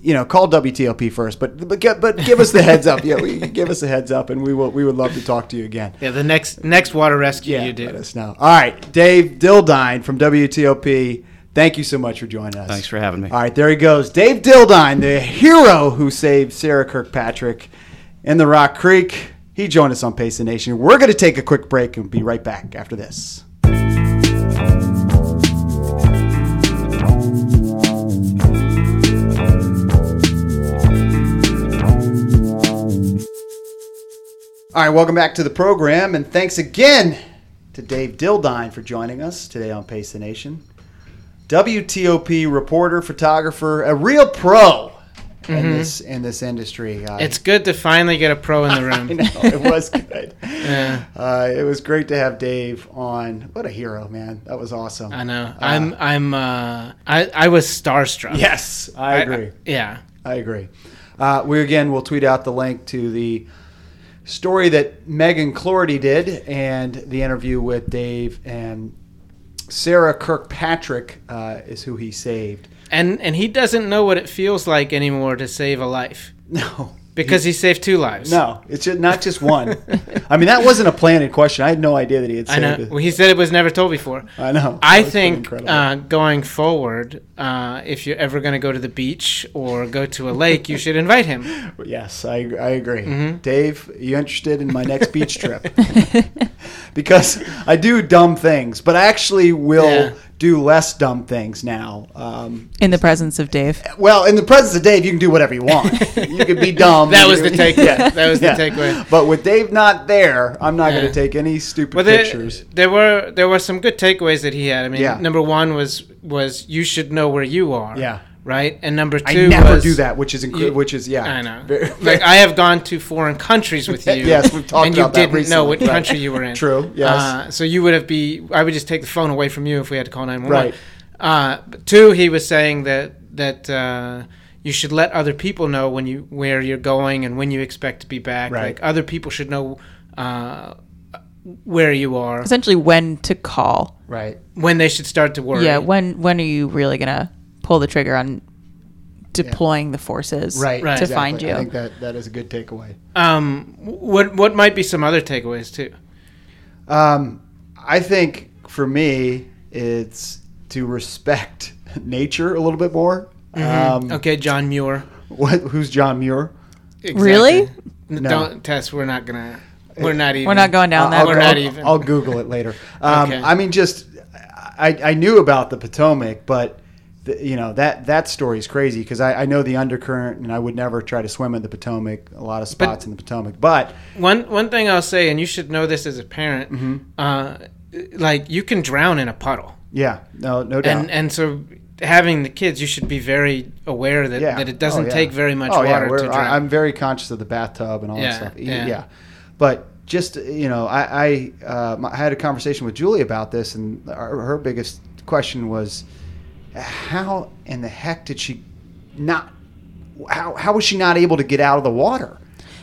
WTOP first, but give us the heads up. Yeah, give us a heads up, and we would love to talk to you again. Yeah, the next water rescue you do. Let us know. All right. Dave Dildine from WTOP. Thank you so much for joining us. Thanks for having me. All right, there he goes. Dave Dildine, the hero who saved Sarah Kirkpatrick in the Rock Creek. He joined us on Pace the Nation. We're going to take a quick break and be right back after this. All right, welcome back to the program, and thanks again to Dave Dildine for joining us today on Pace the Nation. WTOP reporter, photographer, a real pro in this industry. It's good to finally get a pro in the room. I know, it was good. Yeah. It was great to have Dave on. What a hero, man! That was awesome. I know. I was starstruck. Yes, I agree. I agree. We again will tweet out the link to the story that Megan Cloherty did and the interview with Dave and Sarah Kirkpatrick is who he saved. And he doesn't know what it feels like anymore to save a life. No. Because he saved two lives. No, it's not just one. I mean, that wasn't a planned question. I had no idea that he had saved it. Well, he said it was never told before. I know. I think going forward, if you're ever going to go to the beach or go to a lake, you should invite him. Yes, I agree. Mm-hmm. Dave, you interested in my next beach trip? Because I do dumb things, but I actually will do less dumb things now. In the presence of Dave. Well, in the presence of Dave, you can do whatever you want. You can be dumb. That was the takeaway. But with Dave not there, I'm not going to take any stupid pictures. There were some good takeaways that he had. I mean, number one was you should know where you are. Yeah. Right? And number two do that, which is incredible. I know. Like, I have gone to foreign countries with you. Yes, we've talked about that recently. And you didn't know what country you were in. True, yes. So you would have I would just take the phone away from you if we had to call 911. Right. Two, he was saying that you should let other people know where you're going and when you expect to be back. Right. Like, other people should know where you are. Essentially, when to call. Right. When they should start to worry. Yeah, when are you really going to pull the trigger on deploying the forces to find you. I think that is a good takeaway. What might be some other takeaways too? I think for me, it's to respect nature a little bit more. Mm-hmm. Okay, John Muir. Who's John Muir? Exactly. Really? No. Don't, Tess, we're not gonna. We're not even. We're not going down that. We're not even. I'll Google it later. Okay. I mean, I knew about the Potomac, but. You know, that story is crazy because I know the undercurrent, and I would never try to swim in the Potomac, a lot of spots in the Potomac. But one thing I'll say, and you should know this as a parent, like, you can drown in a puddle. Yeah, no doubt. And so having the kids, you should be very aware that it doesn't take very much water to drown. I'm very conscious of the bathtub and all that stuff. Yeah. But just, you know, I had a conversation with Julie about this, and her biggest question was, how in the heck did she not? How was she not able to get out of the water?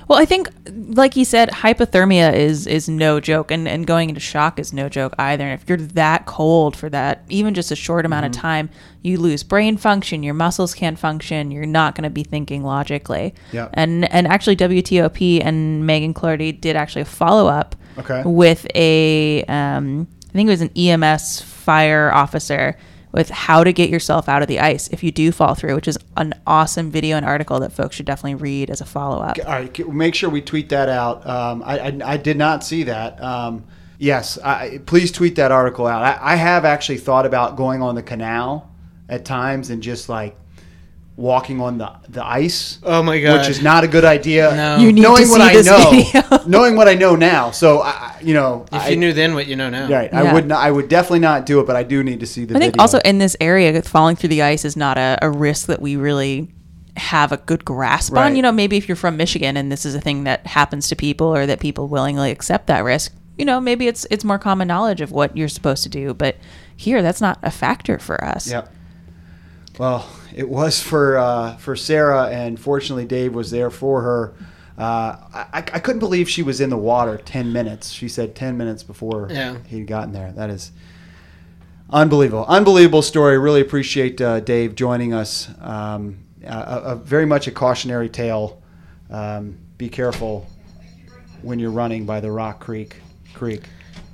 Well, I think, like he said, hypothermia is no joke, and going into shock is no joke either. And if you're that cold for that, even just a short amount of time, you lose brain function, your muscles can't function, you're not going to be thinking logically. Yep. And actually, WTOP and Megan Cloherty did actually a follow-up with a, I think it was an EMS fire officer, with how to get yourself out of the ice if you do fall through, which is an awesome video and article that folks should definitely read as a follow-up. All right, make sure we tweet that out. I did not see that. Yes, please tweet that article out. I have actually thought about going on the canal at times and just like walking on the ice. Oh my god, which is not a good idea. No. You need to see what this video. Knowing what I know now. So you knew then what you know now, right? Yeah. I would definitely not do it, but I do need to see the video. I think also in this area, falling through the ice is not a risk that we really have a good grasp right. on. Maybe if you're from Michigan and this is a thing that happens to people, or that people willingly accept that risk. Maybe it's more common knowledge of what you're supposed to do, but here that's not a factor for us. Yeah. Well, it was for Sarah, and fortunately Dave was there for her. I couldn't believe she was in the water 10 minutes. She said 10 minutes before he'd gotten there. That is unbelievable. Unbelievable story. Really appreciate Dave joining us. Very much a cautionary tale. Be careful when you're running by the Rock Creek.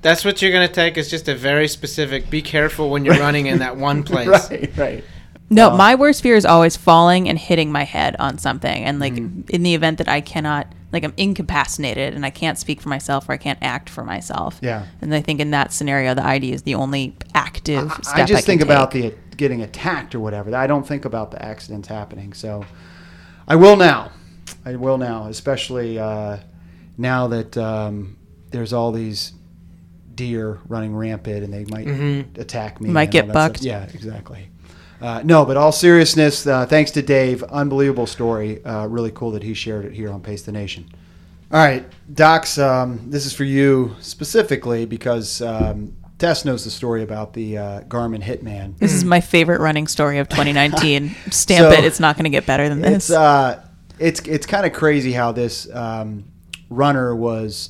That's what you're going to take, is just a very specific, be careful when you're running in that one place. Right. No, my worst fear is always falling and hitting my head on something. And in the event that I cannot, I'm incapacitated and I can't speak for myself or I can't act for myself. Yeah. And I think in that scenario, the ID is the only active step I just think about the getting attacked or whatever. I don't think about the accidents happening. So I will now, especially now that there's all these deer running rampant and they might attack me. Might get bucked. Stuff. Yeah, exactly. No, but all seriousness, thanks to Dave. Unbelievable story. Really cool that he shared it here on Pace the Nation. All right, Docs, this is for you specifically because Tess knows the story about the Garmin Hitman. This is my favorite running story of 2019. Stamp it. It's not going to get better than this. It's kind of crazy how this runner was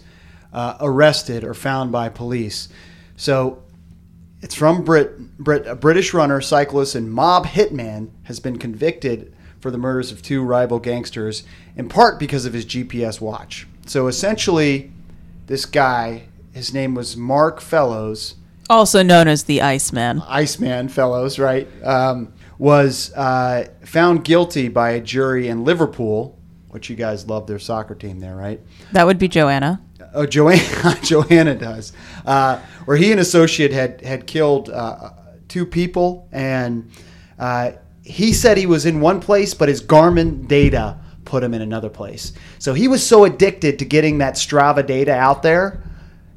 arrested or found by police. So it's from Britain. A British runner, cyclist, and mob hitman has been convicted for the murders of two rival gangsters, in part because of his GPS watch. So essentially, this guy, his name was Mark Fellows, also known as the Iceman. Iceman Fellows, right? Was found guilty by a jury in Liverpool, which you guys love their soccer team there, right? That would be Joanna. Oh, Joanna does. Where he and associate had killed two people, and he said he was in one place, but his Garmin data put him in another place. So he was so addicted to getting that Strava data out there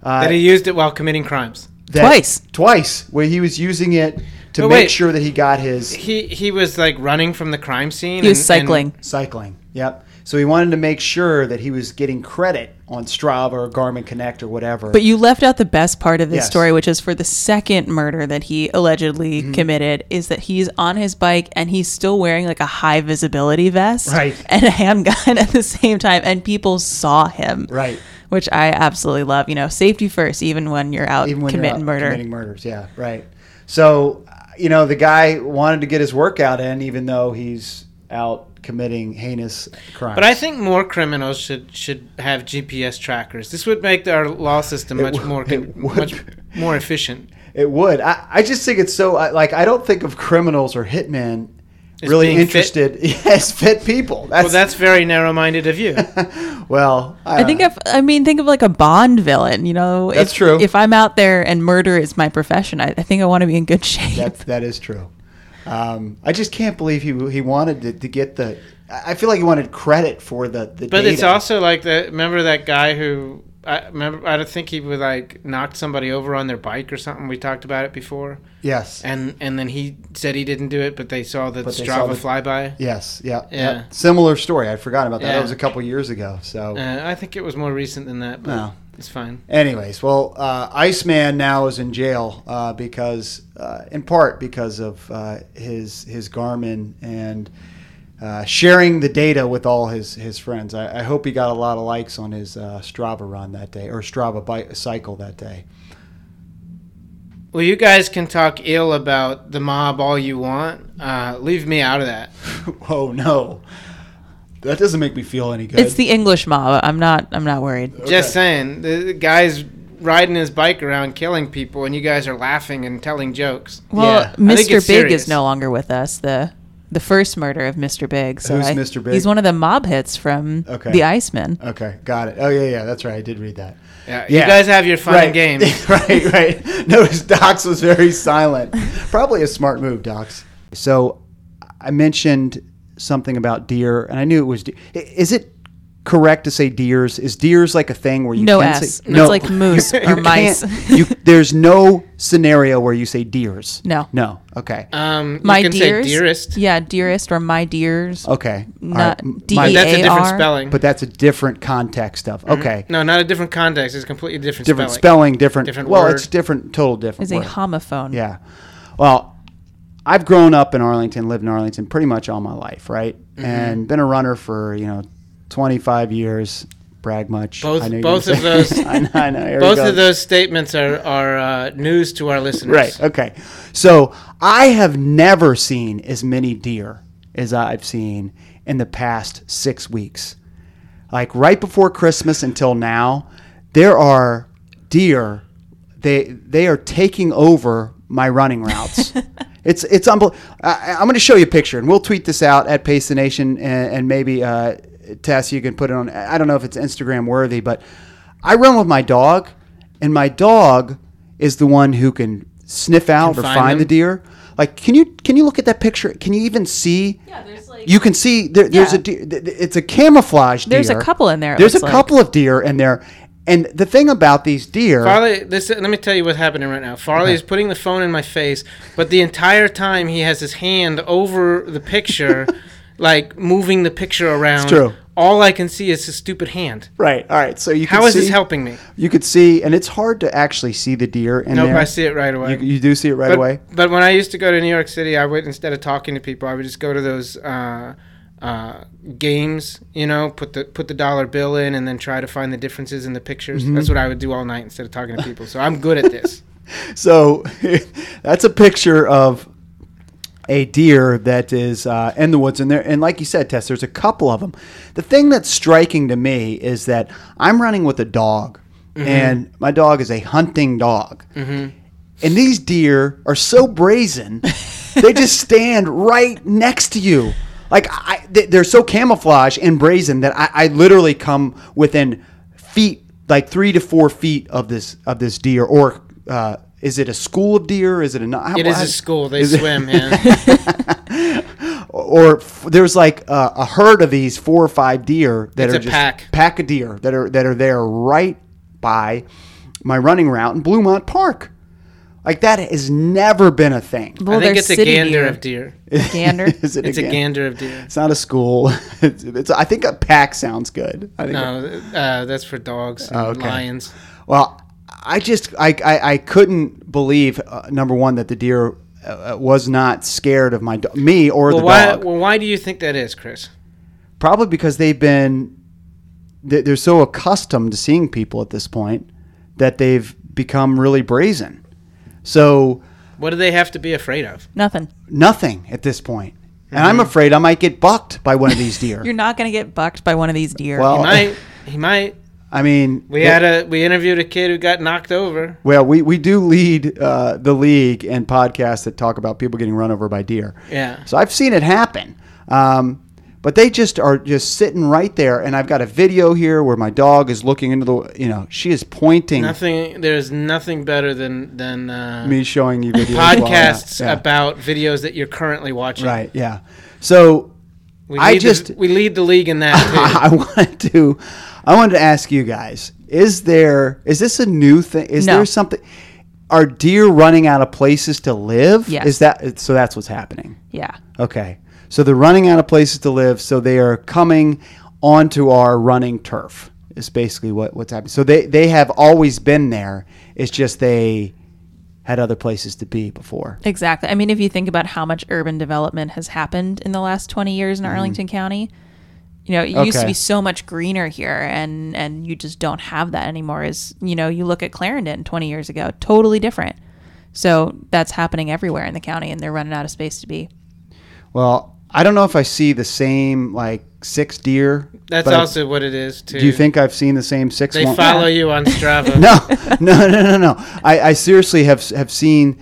that he used it while committing crimes. Twice, where he was using it to make sure that he got his. He was like running from the crime scene. He was cycling. Cycling. Yep. So he wanted to make sure that he was getting credit on Strava or Garmin Connect or whatever. But you left out the best part of this story, which is for the second murder that he allegedly committed, is that he's on his bike and he's still wearing like a high visibility vest and a handgun at the same time. And people saw him, right? Which I absolutely love. Safety first, even when you're out committing murders. Yeah, right. So, the guy wanted to get his workout in, even though he's out committing heinous crimes. But I think more criminals should have GPS trackers. This would make our law system much more efficient. It would. I just think it's so, I don't think of criminals or hitmen really interested as fit people. That's very narrow-minded of you. Well, think of like a Bond villain. That's true. If I'm out there and murder is my profession, I think I want to be in good shape. That is true. I just can't believe he wanted to get the. I feel like he wanted credit for the. But data. It's also like that. Remember that guy who I don't think he would knocked somebody over on their bike or something. We talked about it before. Yes. And then he said he didn't do it, but they saw the Strava flyby. Yes. Yeah. Yeah. Similar story. I forgot about that. Yeah. That was a couple years ago. So I think it was more recent than that. But no. It's fine. Anyways, well, Iceman now is in jail because of his Garmin and sharing the data with all his friends. I hope he got a lot of likes on his Strava run that day, or Strava cycle that day. Well, you guys can talk ill about the mob all you want. Leave me out of that. Oh, no. That doesn't make me feel any good. It's the English mob. I'm not worried. Okay. Just saying, the guy's riding his bike around killing people, and you guys are laughing and telling jokes. Well, Mr. Big is no longer with us. The the first murder of Mr. Big. So who's Mr. Big? He's one of the mob hits from the Iceman. Okay, got it. Oh, yeah, that's right. I did read that. Yeah. You guys have your fun games. right. Notice Dox was very silent. Probably a smart move, Dox. So I mentioned something about deer, and I knew it was deer. Is it correct to say deers? Is deers like a thing where you can say? No, it's like moose or mice. There's no scenario where you say deers. No. Okay. My you can deers, say dearest. Yeah, dearest or my deers. Okay. Not D-E-A-R. That's a different spelling. But that's a different context of. Okay. Mm-hmm. No, not a different context. It's completely different spelling. Different word. Well, it's different. It's a homophone. Yeah. Well, I've grown up in Arlington, lived in Arlington pretty much all my life, right? Mm-hmm. And been a runner for, 25 years, brag much. Both of those statements are news to our listeners. Right, okay. So I have never seen as many deer as I've seen in the past 6 weeks. Like right before Christmas until now, there are deer. They are taking over my running routes. It's unbelievable. I'm going to show you a picture, and we'll tweet this out at Pace the Nation, and maybe Tess, you can put it on. I don't know if it's Instagram worthy, but I run with my dog, and my dog is the one who can sniff out or find the deer. Like, can you look at that picture? Can you even see? Yeah, there's like you can see there's a deer. It's a camouflage deer. There's a couple in there. There's a couple of deer in there. And the thing about these deer... Farley, let me tell you what's happening right now. Farley is putting the phone in my face, but the entire time he has his hand over the picture, like moving the picture around. It's true. All I can see is his stupid hand. Right. All right. So you can see... How is this helping me? You could see, and it's hard to actually see the deer in there. Nope, I see it right away. You do see it right away? But when I used to go to New York City, I would, instead of talking to people, I would just go to those... games, put the dollar bill in and then try to find the differences in the pictures. Mm-hmm. That's what I would do all night instead of talking to people. So I'm good at this. So that's a picture of a deer that is in the woods in there. And like you said, Tess, there's a couple of them. The thing that's striking to me is that I'm running with a dog, mm-hmm. and my dog is a hunting dog. Mm-hmm. And these deer are so brazen, they just stand right next to you. Like, they're so camouflage and brazen that I literally come within feet, like 3 to 4 feet of this deer. Or is it a school of deer? Is it a not? It is a school. They swim, man. Or there's like a herd of these 4 or 5 deer that it's are a just pack of deer that are there right by my running route in Bluemont Park. Like, that has never been a thing. Well, I think it's a gander of deer. Gander? It's a gander of deer. It's not a school. I think a pack sounds good. That's for dogs and lions. Well, I couldn't believe, number one, that the deer was not scared of me or the dog. Well, why do you think that is, Chris? Probably because they're so accustomed to seeing people at this point that they've become really brazen. So, what do they have to be afraid of? Nothing at this point. Mm-hmm. And I'm afraid I might get bucked by one of these deer. You're not going to get bucked by one of these deer. Well, he might. I mean, we interviewed a kid who got knocked over. Well, we do lead the league in podcasts that talk about people getting run over by deer. Yeah. So I've seen it happen. But they just are sitting right there, and I've got a video here where my dog is looking into the, she is pointing. Nothing. There's nothing better than me showing you videos podcasts about videos that you're currently watching. Right. Yeah. So we lead the league in that too. I wanted to ask you guys: is this a new thing? Is there something? Are deer running out of places to live? Yes. So? That's what's happening. Yeah. Okay. So they're running out of places to live, so they are coming onto our running turf is basically what's happening. So they have always been there. It's just they had other places to be before. Exactly. I mean, if you think about how much urban development has happened in the last 20 years in Arlington County, it used to be so much greener here, and you just don't have that anymore. You look at Clarendon 20 years ago, totally different. So that's happening everywhere in the county, and they're running out of space to be. Well, I don't know if I see the same, 6 deer. That's also what it is, too. Do you think I've seen the same 6? They follow you on Strava. No. I seriously have seen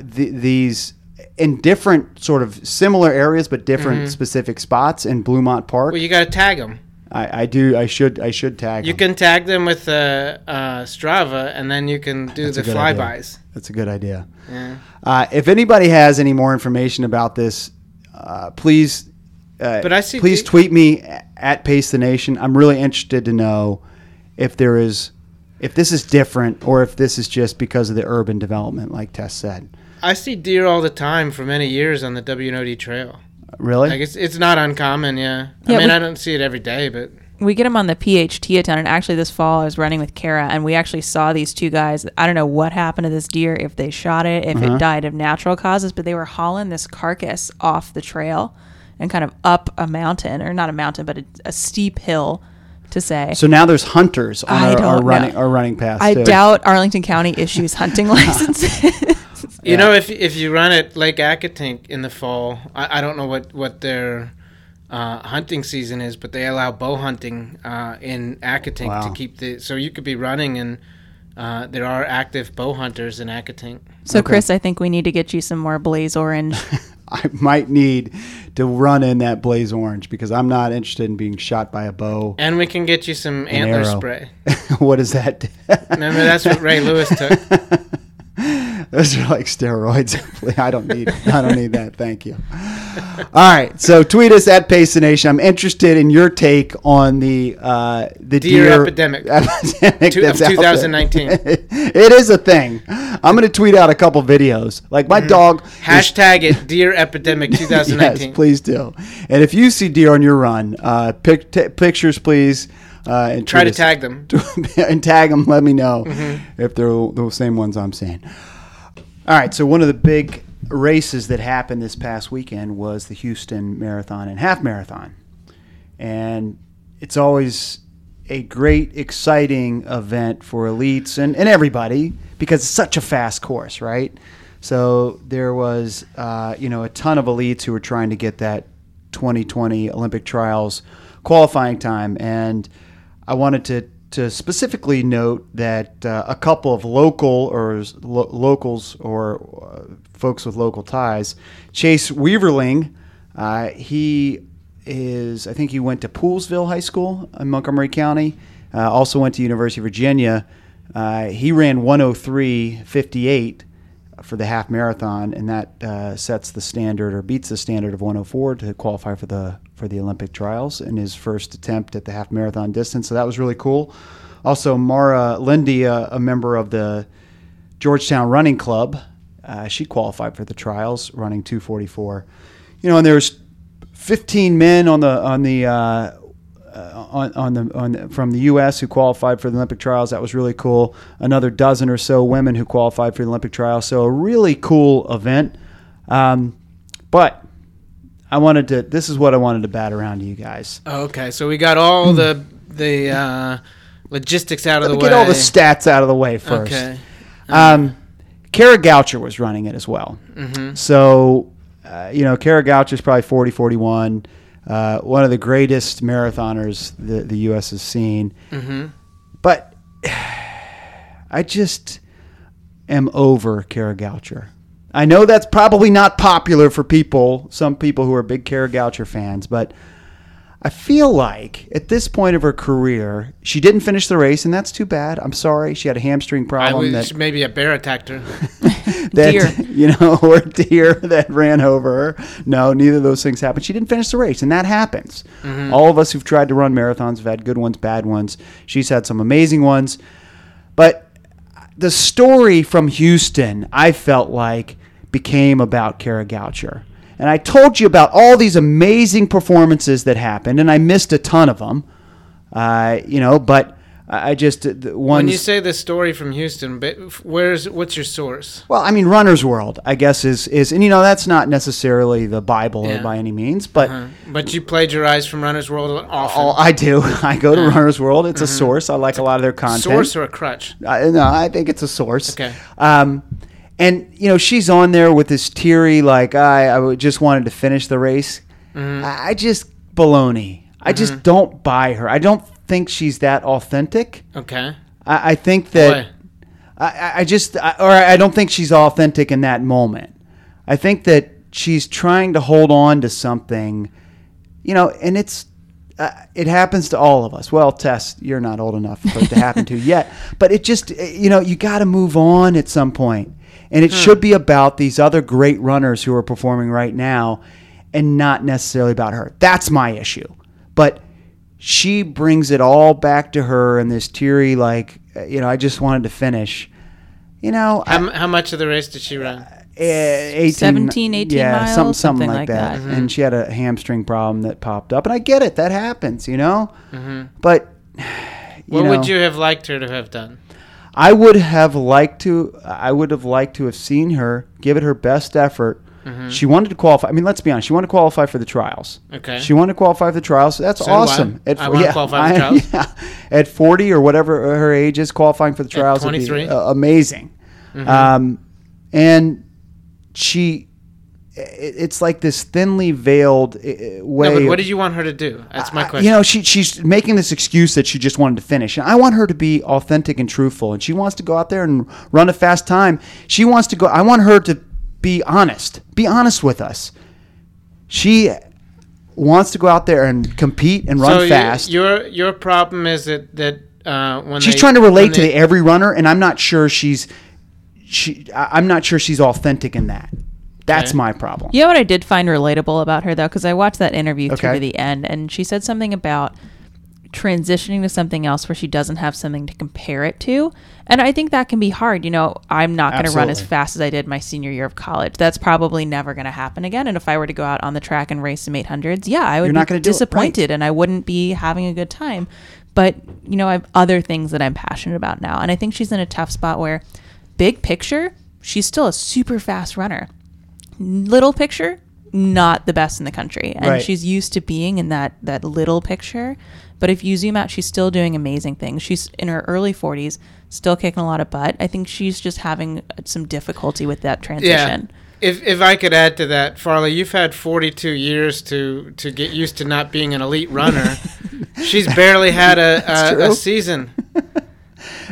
these in different sort of similar areas, but different specific spots in Bluemont Park. Well, you got to tag them. I do. I should tag them. You can tag them with Strava, and then you can do the flybys. That's a good idea. Yeah. If anybody has any more information about this, please please tweet me at Pace the Nation. I'm really interested to know if this is different or if this is just because of the urban development, like Tess said. I see deer all the time for many years on the WNOD trail. Really? Like it's not uncommon, yeah. I mean, I don't see it every day, but... We get them on the PHT a ton, and actually this fall I was running with Kara, and we actually saw these two guys. I don't know what happened to this deer, if they shot it, if it died of natural causes, but they were hauling this carcass off the trail and kind of up a mountain, or not a mountain, but a steep hill to say. So now there's hunters on our running path. I doubt Arlington County issues hunting licenses. You know, if you run at Lake Accotink in the fall, I don't know what their hunting season is, but they allow bow hunting in Accotink to keep the... So you could be running, and there are active bow hunters in Accotink. So, Chris, I think we need to get you some more Blaze Orange. I might need to run in that Blaze Orange because I'm not interested in being shot by a bow. And we can get you some antler spray. What is that? Remember, that's what Ray Lewis took. Those are like steroids. I don't need that. Thank you. All right. So tweet us at Pace the Nation. I'm interested in your take on the deer epidemic of 2019. It is a thing. I'm going to tweet out a couple videos. Like my dog. Hashtag it deer epidemic 2019. Yes, please do. And if you see deer on your run, pictures, please. And try to tag them. And tag them. Let me know if they're the same ones I'm seeing. All right, so one of the big races that happened this past weekend was the Houston Marathon and Half Marathon. And it's always a great, exciting event for elites and everybody because it's such a fast course, right? So there was a ton of elites who were trying to get that 2020 Olympic Trials qualifying time. And I wanted to specifically note that a couple of locals or folks with local ties, Chase Weaverling, he went to Poolsville High School in Montgomery County, also went to University of Virginia. He ran 1:03:58 for the half marathon, and that sets the standard or beats the standard of 1:04 to qualify for the Olympic trials in his first attempt at the half marathon distance. So that was really cool. Also, Mara Lindy, a member of the Georgetown Running Club, she qualified for the trials running 2:44. You know, and there's 15 men from the U.S. who qualified for the Olympic trials. That was really cool. Another dozen or so women who qualified for the Olympic trials. So a really cool event. But this is what I wanted to bat around to you guys. Oh, okay, so we got all the logistics out of the way. Get all the stats out of the way first. Okay. Kara Goucher was running it as well. Mm-hmm. So, Kara Goucher is probably 41, one of the greatest marathoners the U.S. has seen. Mm-hmm. But I just am over Kara Goucher. I know that's probably not popular for some people who are big Kara Goucher fans, but I feel like at this point of her career, she didn't finish the race, and that's too bad. I'm sorry. She had a hamstring problem. Maybe a bear attacked her. Or a deer that ran over her. No, neither of those things happened. She didn't finish the race, and that happens. Mm-hmm. All of us who've tried to run marathons have had good ones, bad ones. She's had some amazing ones. But the story from Houston, I felt like, became about Kara Goucher. And I told you about all these amazing performances that happened, and I missed a ton of them. But I just... When you say the story from Houston, what's your source? Well, I mean, Runner's World, I guess, is and, that's not necessarily the Bible by any means, but... Uh-huh. But you plagiarize from Runner's World often. Oh, I do. I go to Runner's World. It's a source. I like a lot of their content. Source or a crutch? No, I think it's a source. Okay. And, she's on there with this teary, like, I just wanted to finish the race. Mm-hmm. I just, baloney. Mm-hmm. I just don't buy her. I don't think she's that authentic. Okay. I think that, I don't think she's authentic in that moment. I think that she's trying to hold on to something, you know, and it's it happens to all of us. Well, Tess, you're not old enough for it to happen to yet, but it just, you know, you got to move on at some point. And it should be about these other great runners who are performing right now and not necessarily about her. That's my issue. But she brings it all back to her and this teary, like, you know, I just wanted to finish. You know. How much of the race did she run? 18 miles? Yeah, something like that. Mm-hmm. And she had a hamstring problem that popped up. And I get it. That happens, you know. Mm-hmm. But, what would you have liked her to have done? I would have liked to have seen her give it her best effort. Mm-hmm. She wanted to qualify. I mean, let's be honest. She wanted to qualify for the trials. Okay. She wanted to qualify for the trials. That's awesome. I want to qualify for the trials. Yeah. At 40 or whatever her age is, qualifying for the trials at 23. Would be amazing. Mm-hmm. And she, it's like this thinly veiled way. No, but what did you want her to do? That's my question. You know, she's making this excuse that she just wanted to finish. And I want her to be authentic and truthful. And she wants to go out there and run a fast time. She wants to go. I want her to be honest. Be honest with us. She wants to go out there and compete and run fast. Your problem is that when she's trying to relate to every runner, and I'm not sure she's authentic in that. That's my problem. You know what I did find relatable about her, though? Because I watched that interview through to the end, and she said something about transitioning to something else where she doesn't have something to compare it to. And I think that can be hard. You know, I'm not going to run as fast as I did my senior year of college. That's probably never going to happen again. And if I were to go out on the track and race some 800s, I would be disappointed, and I wouldn't be having a good time. But, you know, I have other things that I'm passionate about now. And I think she's in a tough spot where, big picture, she's still a super fast runner. Little picture, not the best in the country. And she's used to being in that little picture. But if you zoom out, she's still doing amazing things. She's in her early 40s, still kicking a lot of butt. I think she's just having some difficulty with that transition. Yeah. If I could add to that, Farley, you've had 42 years to get used to not being an elite runner. She's barely had a season.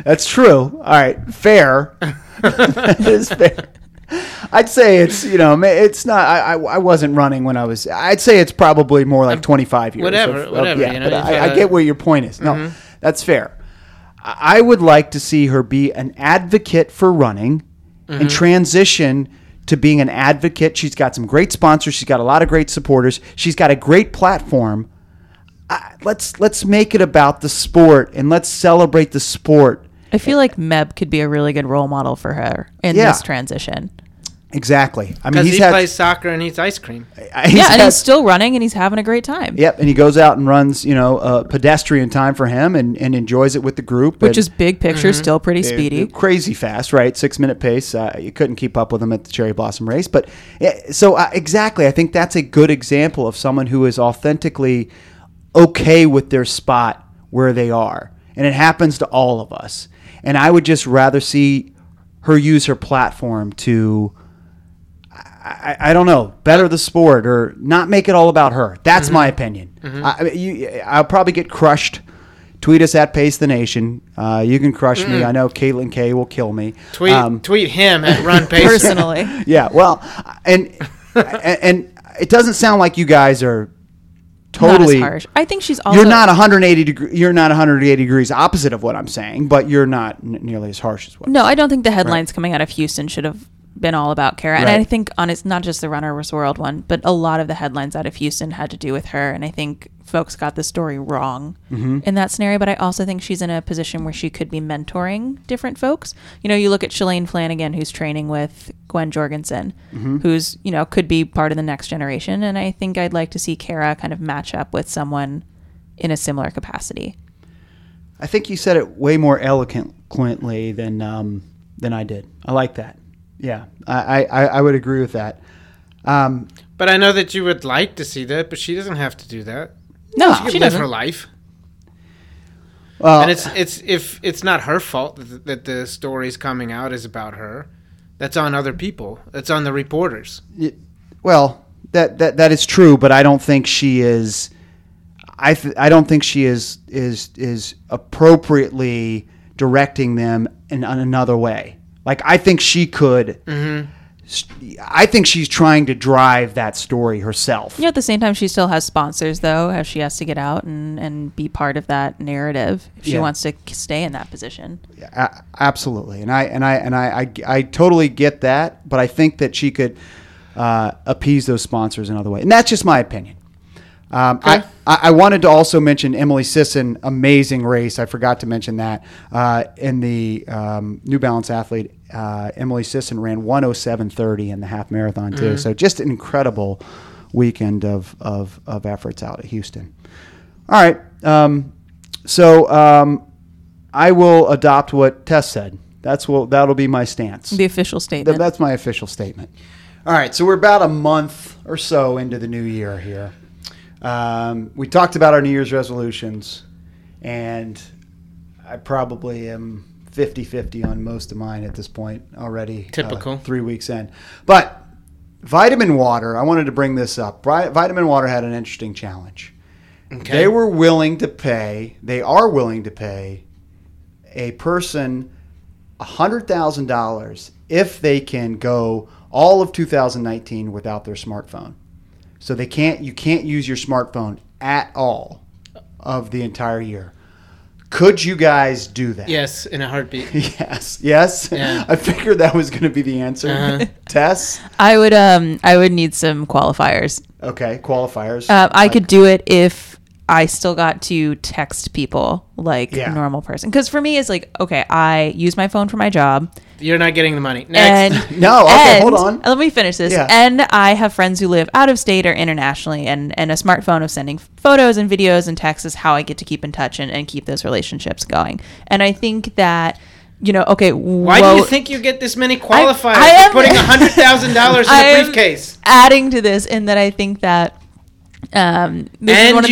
That's true. All right. Fair. That is fair. I'd say it's, you know, it's not, I wasn't running when I was, I'd say it's probably more like 25 years. Whatever. Yeah, you know, but I get where your point is. No, that's fair. I would like to see her be an advocate for running and transition to being an advocate. She's got some great sponsors. She's got a lot of great supporters. She's got a great platform. Let's make it about the sport, and let's celebrate the sport. I feel like Meb could be a really good role model for her in this transition. Exactly. I mean, he plays soccer and eats ice cream. And he's still running and he's having a great time. Yep, and he goes out and runs, you know, pedestrian time for him and enjoys it with the group. Which is big picture, still pretty speedy. Crazy fast, right? 6-minute pace. You couldn't keep up with him at the Cherry Blossom race. But exactly. I think that's a good example of someone who is authentically okay with their spot where they are. And it happens to all of us. And I would just rather see her use her platform to... I don't know, better the sport or not make it all about her. That's my opinion. Mm-hmm. I'll probably get crushed. Tweet us at Pace the Nation. You can crush me. I know Caitlin K will kill me. Tweet him at Run Pace personally. Yeah, well, and it doesn't sound like you guys are totally not as harsh. I think she's also You're not 180 degrees opposite of what I'm saying, but you're not nearly as harsh as what. No, I don't think the headlines coming out of Houston should have been all about Kara. And I think it's not just the Runner's World one, but a lot of the headlines out of Houston had to do with her. And I think folks got the story wrong in that scenario. But I also think she's in a position where she could be mentoring different folks. You know, you look at Shalane Flanagan, who's training with Gwen Jorgensen, who's, you know, could be part of the next generation. And I think I'd like to see Kara kind of match up with someone in a similar capacity. I think you said it way more eloquently than I did. I like that. Yeah, I would agree with that. But I know that you would like to see that, but she doesn't have to do that. No, she doesn't. Live her life. Well, and it's not her fault that the stories coming out is about her. That's on other people. That's on the reporters. Well, that is true, but I don't think she is. I don't think she is appropriately directing them in another way. Like, I think she could I think she's trying to drive that story herself. You know, at the same time, she still has sponsors, though, as she has to get out and be part of that narrative if she wants to stay in that position. Yeah, absolutely, and I totally get that, but I think that she could appease those sponsors another way, and that's just my opinion. Okay. I wanted to also mention Emily Sisson, amazing race. I forgot to mention that. And the New Balance athlete, Emily Sisson, ran 1:07:30 in the half marathon too. Mm. So just an incredible weekend of efforts out at Houston. All right. So I will adopt what Tess said. That'll be my stance. The official statement. That's my official statement. All right. So we're about a month or so into the new year here. We talked about our New Year's resolutions, and I probably am 50-50 on most of mine at this point already. Typical. 3 weeks in. But Vitamin Water, I wanted to bring this up. Vitamin Water had an interesting challenge. Okay. They are willing to pay a person $100,000 if they can go all of 2019 without their smartphone. So you can't use your smartphone at all of the entire year. Could you guys do that? Yes, in a heartbeat. Yes. Yeah. I figured that was going to be the answer. Uh-huh. Tess? I would need some qualifiers. Okay, qualifiers. I could do it if I still got to text people like a normal person. Because for me, it's like, okay, I use my phone for my job. You're not getting the money. Next. Hold on. Let me finish this. Yeah. And I have friends who live out of state or internationally, and a smartphone of sending photos and videos and texts is how I get to keep in touch and keep those relationships going. And I think that, you know, okay. Why do you think you get this many qualifiers for putting $100,000 in a briefcase? Adding to this in that I think that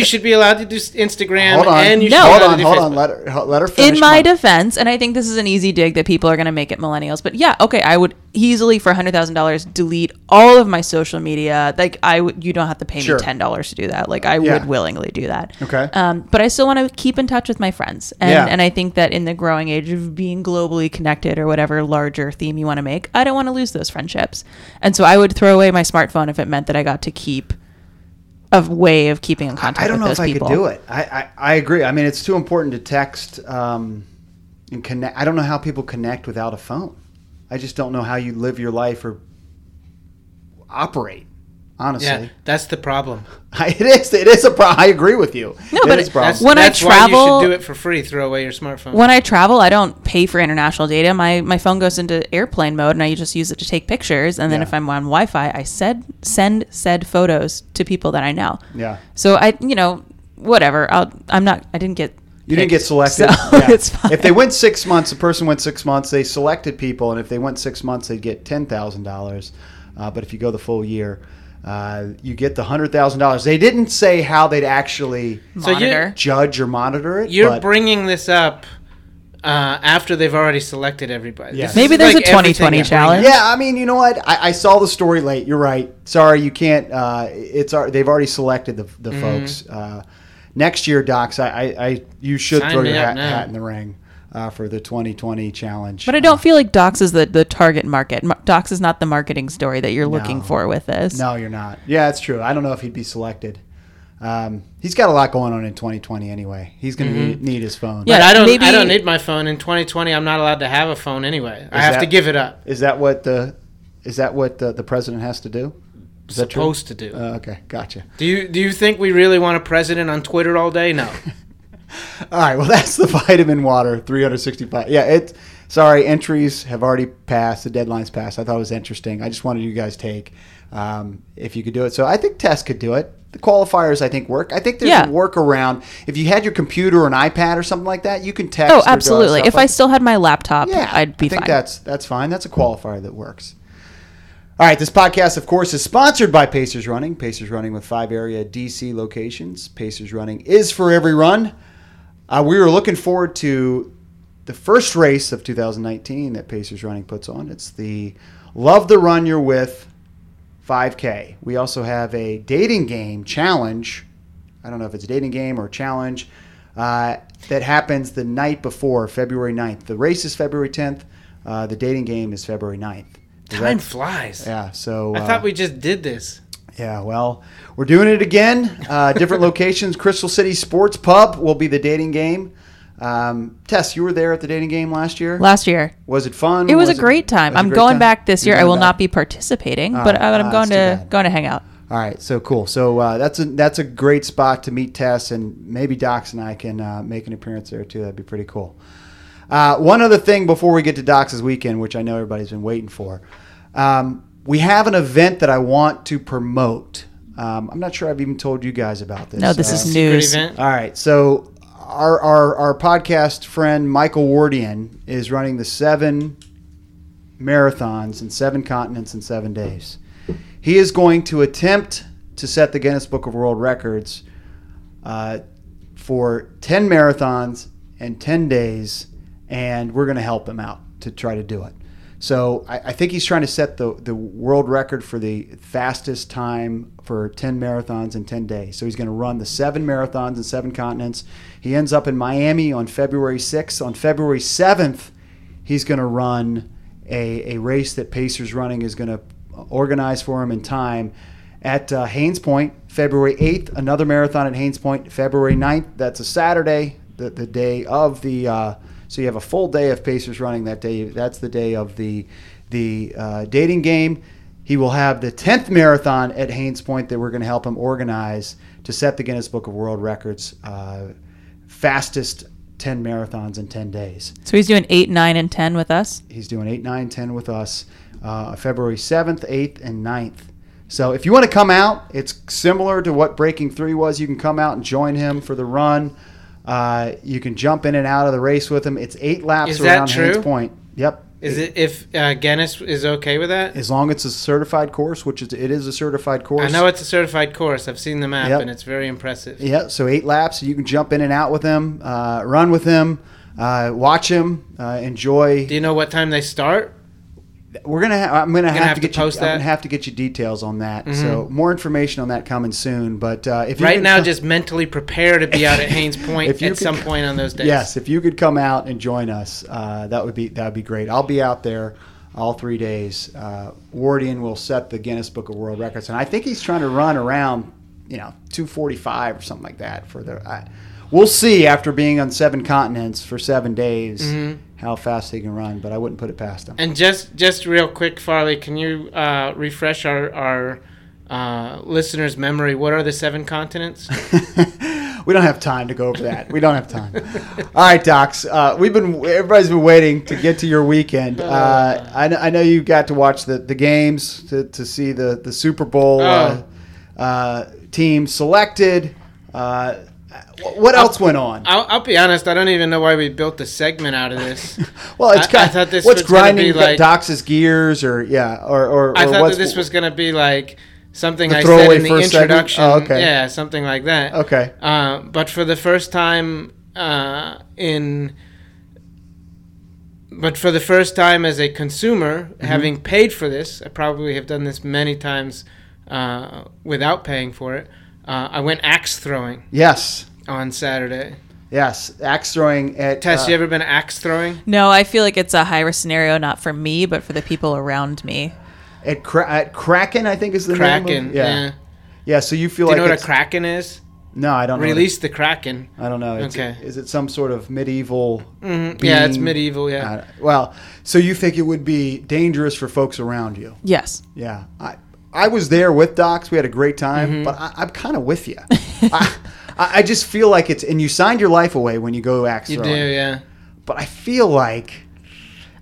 should be allowed to do Instagram. Hold on. And you no. should hold on. Let her finish. In my defense, and I think this is an easy dig that people are going to make at millennials, but yeah, okay, I would easily for $100,000 delete all of my social media. Like you don't have to pay me $10 to do that. Like I would willingly do that. Okay. But I still want to keep in touch with my friends, and I think that in the growing age of being globally connected or whatever larger theme you want to make, I don't want to lose those friendships, and so I would throw away my smartphone if it meant that I got to keep. Of way of keeping in contact with those people. I don't know if I could do it. I agree. I mean, it's too important to text and connect. I don't know how people connect without a phone. I just don't know how you live your life or operate, honestly. Yeah, that's the problem. It is a problem. I agree with you. No, but when I travel, why you should do it for free. Throw away your smartphone. When I travel, I don't pay for international data. My phone goes into airplane mode, and I just use it to take pictures. And then if I'm on Wi-Fi, I send said photos to people that I know. Yeah. So whatever. I didn't get. You didn't get selected. So yeah. It's fine. If they went 6 months, the person went 6 months. They selected people, and if they went 6 months, they'd get $10,000. But if you go the full year. You get the $100,000. They didn't say how they'd actually judge or monitor it. You're bringing this up after they've already selected everybody. Yes. Maybe there's a 2020 challenge. Yeah, I mean, you know what? I saw the story late. You're right. Sorry, you can't. They've already selected the folks. Next year, Docs, you should throw your hat in the ring. For the 2020 challenge. But I don't feel like Docs is the target market. Docs is not the marketing story that you're looking for with this. No, you're not. Yeah, it's true. I don't know if he'd be selected. He's got a lot going on in 2020 anyway. He's going to need his phone. Yeah, but I don't need my phone. In 2020, I'm not allowed to have a phone anyway. I have to give it up. Is that what the president has to do? Is supposed to do. Okay, gotcha. Do you think we really want a president on Twitter all day? No. All right, well, that's the Vitamin Water 365. Yeah, entries have already passed. The deadline's passed. I thought it was interesting. I just wanted you guys to take if you could do it. So I think Tess could do it. The qualifiers, I think, work. I think there's a workaround. If you had your computer or an iPad or something like that, you can text. Oh, absolutely. If I still had my laptop, I'd be fine. I think that's fine. That's a qualifier that works. All right, this podcast, of course, is sponsored by Pacers Running. Pacers Running with 5 area D.C. locations. Pacers Running is for every run. We were looking forward to the first race of 2019 that Pacers Running puts on. It's the Love the Run You're With 5K. We also have a dating game challenge. I don't know if it's a dating game or challenge that happens the night before, February 9th. The race is February 10th. The dating game is February 9th. Time flies. Yeah. So I thought we just did this. Yeah, well, we're doing it again. Different locations. Crystal City Sports Pub will be the dating game. Tess, you were there at the dating game last year? Last year. Was it fun? It was a great time. I'm going back this year. I will not be participating, but I'm going to hang out. All right, so cool. So that's a great spot to meet Tess, and maybe Dox and I can make an appearance there too. That'd be pretty cool. One other thing before we get to Dox's weekend, which I know everybody's been waiting for. We have an event that I want to promote. I'm not sure I've even told you guys about this. No, this is news. All right, so our podcast friend Michael Wardian is running the 7 marathons in 7 continents in 7 days. He is going to attempt to set the Guinness Book of World Records for 10 marathons and 10 days, and we're going to help him out to try to do it. So I think he's trying to set the world record for the fastest time for 10 marathons in 10 days. So he's going to run the 7 marathons in 7 continents. He ends up in Miami on February 6th. On February 7th, he's going to run a race that Pacers Running is going to organize for him in time at Haines Point, February 8th. Another marathon at Haines Point, February 9th. That's a Saturday, the day of the so you have a full day of Pacers Running that day. That's the day of the dating game. He will have the 10th marathon at Haines Point that we're going to help him organize to set the Guinness Book of World Records fastest 10 marathons in 10 days. So he's doing 8, 9, and 10 with us? He's doing 8, 9, 10 with us. February 7th, 8th, and 9th. So if you want to come out, it's similar to what Breaking 3 was. You can come out and join him for the run. You can jump in and out of the race with him. It's 8 laps around Haines Point. Yep. Is it if Guinness is okay with that? As long as it's a certified course, which it is a certified course. I know it's a certified course. I've seen the map, and it's very impressive. Yeah, so 8 laps. You can jump in and out with him, run with him, watch him, enjoy. Do you know what time they start? I'm gonna have to get you details on that. Mm-hmm. So more information on that coming soon. But if you just mentally prepare to be out at Haines Point some point on those days. Yes, if you could come out and join us, that would be great. I'll be out there all 3 days. Wardian will set the Guinness Book of World Records, and I think he's trying to run around 2:45 or something like that for the. We'll see after being on 7 continents for 7 days how fast he can run, but I wouldn't put it past him. And just real quick, Farley, can you refresh our listeners' memory? What are the 7 continents? We don't have time to go over that. We don't have time. All right, Dox. Everybody's been waiting to get to your weekend. I know you got to watch the games to see the Super Bowl team selected. What else went on? I'll be honest. I don't even know why we built the segment out of this. Well, it's kind of what's grinding like, Dox's gears, I thought that this was going to be like something I said in the introduction. Oh, okay. Yeah, something like that. Okay. But for the first time as a consumer, having paid for this, I probably have done this many times without paying for it. I went axe throwing. Yes. On Saturday. Yes, axe throwing at... Tess, you ever been axe throwing? No, I feel like it's a high risk scenario, not for me, but for the people around me. At Kraken, I think is the name of it. Yeah. Yeah, so you feel like... Do you know what a Kraken is? No, I don't know. Release the Kraken. I don't know. Okay. Is it some sort of medieval being? Yeah, it's medieval, yeah. So you think it would be dangerous for folks around you? Yes. Yeah, I was there with Dox. We had a great time, but I'm kind of with you. I just feel like it's, and you signed your life away when you go axe throwing. You do, yeah. But I feel like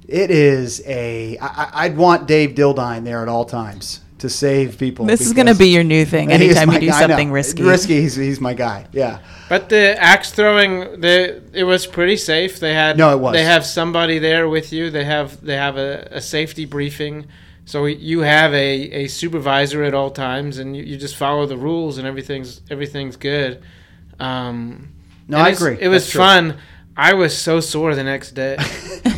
it is I'd want Dave Dildine there at all times to save people. This is going to be your new thing. Anytime you do something risky. Risky, he's my guy, yeah. But the axe throwing, it was pretty safe. They have somebody there with you. They have a safety briefing. So you have a supervisor at all times, and you just follow the rules, and everything's good. I agree. It was fun. I was so sore the next day.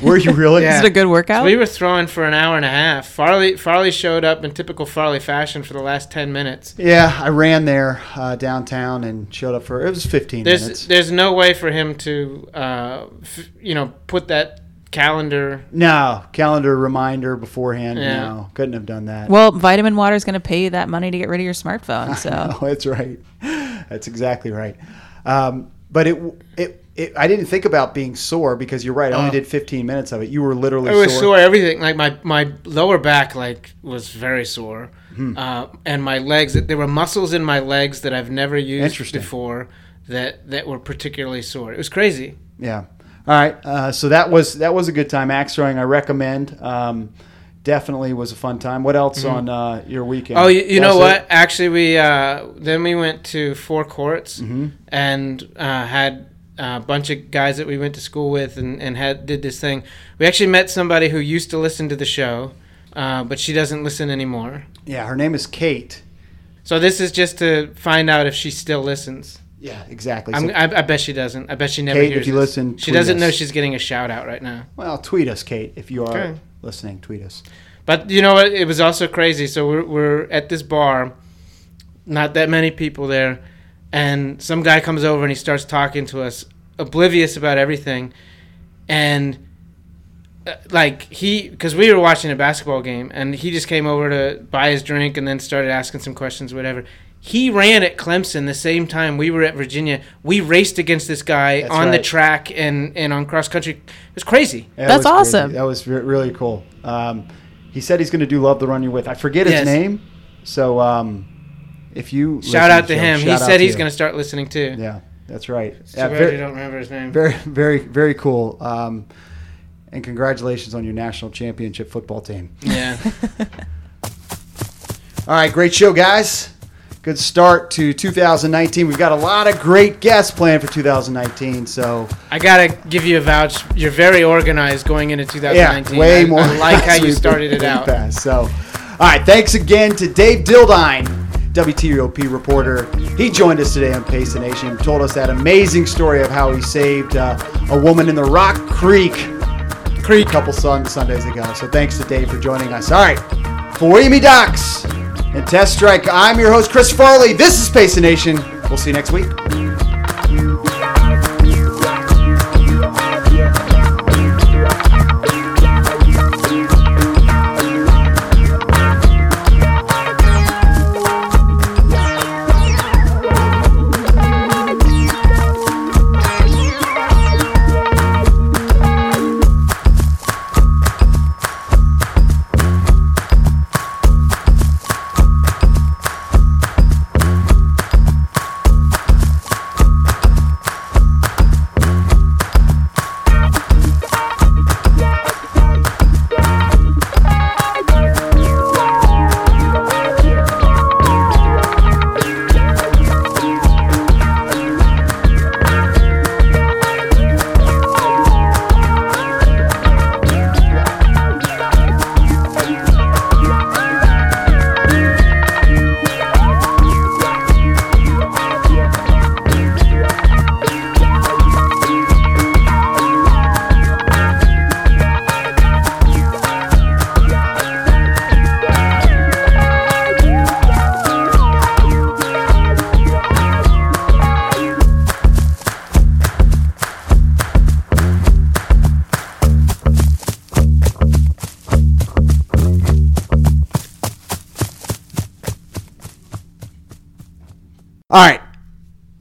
Were you really? Yeah. Is it a good workout? So we were throwing for an hour and a half. Farley showed up in typical Farley fashion for the last 10 minutes. Yeah, I ran there downtown and showed up for it was 15 minutes. There's no way for him to put that Calendar. No, calendar reminder beforehand. Yeah. No, couldn't have done that. Well, Vitamin Water is going to pay you that money to get rid of your smartphone. So I know, that's right. That's exactly right. But I didn't think about being sore because you're right. I only did 15 minutes of it. You were literally sore. I was sore everything. Like my lower back was very sore. Hmm. And my legs, there were muscles in my legs that I've never used before that were particularly sore. It was crazy. Yeah. All right. So that was a good time. Axe throwing, I recommend. Definitely was a fun time. What else on your weekend? Oh, you know what? Actually, we went to Four Courts and had a bunch of guys that we went to school with and did this thing. We actually met somebody who used to listen to the show, but she doesn't listen anymore. Yeah, her name is Kate. So this is just to find out if she still listens. Yeah, exactly. So I bet she doesn't. I bet she never Kate, hears if you this. Listen, she doesn't us. Know she's getting a shout-out right now. Well, tweet us, Kate, if you are listening. Tweet us. But you know what? It was also crazy. So we're at this bar, not that many people there, and some guy comes over and he starts talking to us, oblivious about everything. And, because we were watching a basketball game, and he just came over to buy his drink and then started asking some questions, whatever. He ran at Clemson the same time we were at Virginia. We raced against this guy on the track and on cross country. It was crazy. That's awesome. Crazy. That was really cool. He said he's going to do Love the Run You're With. I forget his name. So if you shout out to him, he said he's going to start listening too. Yeah, that's right. So I don't remember his name. Very, very, very cool. And congratulations on your national championship football team. Yeah. All right, great show, guys. Good start to 2019. We've got a lot of great guests planned for 2019. So I gotta give you a vouch. You're very organized going into 2019. Yeah, way more. I like how you started it out. Fast. So, all right. Thanks again to Dave Dildine, WTOP reporter. He joined us today on Pace the Nation. He told us that amazing story of how he saved a woman in the Rock Creek a couple Sundays ago. So thanks to Dave for joining us. All right, for Wamey Dox and Tess Strike, I'm your host, Chris Farley. This is Pace the Nation. We'll see you next week.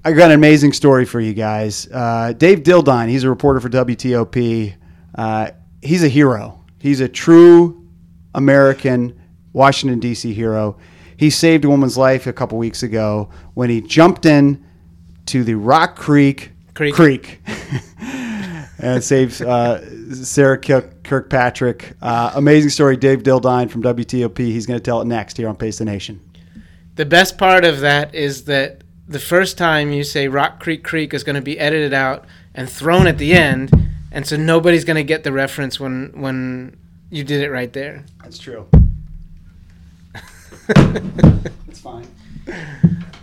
I got an amazing story for you guys. Dave Dildine, he's a reporter for WTOP. He's a hero. He's a true American Washington, D.C. hero. He saved a woman's life a couple weeks ago when he jumped in to the Rock Creek. And saved Sarah Kirkpatrick. Amazing story, Dave Dildine from WTOP. He's going to tell it next here on Pace the Nation. The best part of that is that the first time you say Rock Creek is going to be edited out and thrown at the end, and so nobody's going to get the reference when you did it right there. That's true. It's fine.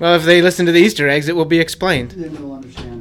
Well, if they listen to the Easter eggs, it will be explained. They will understand.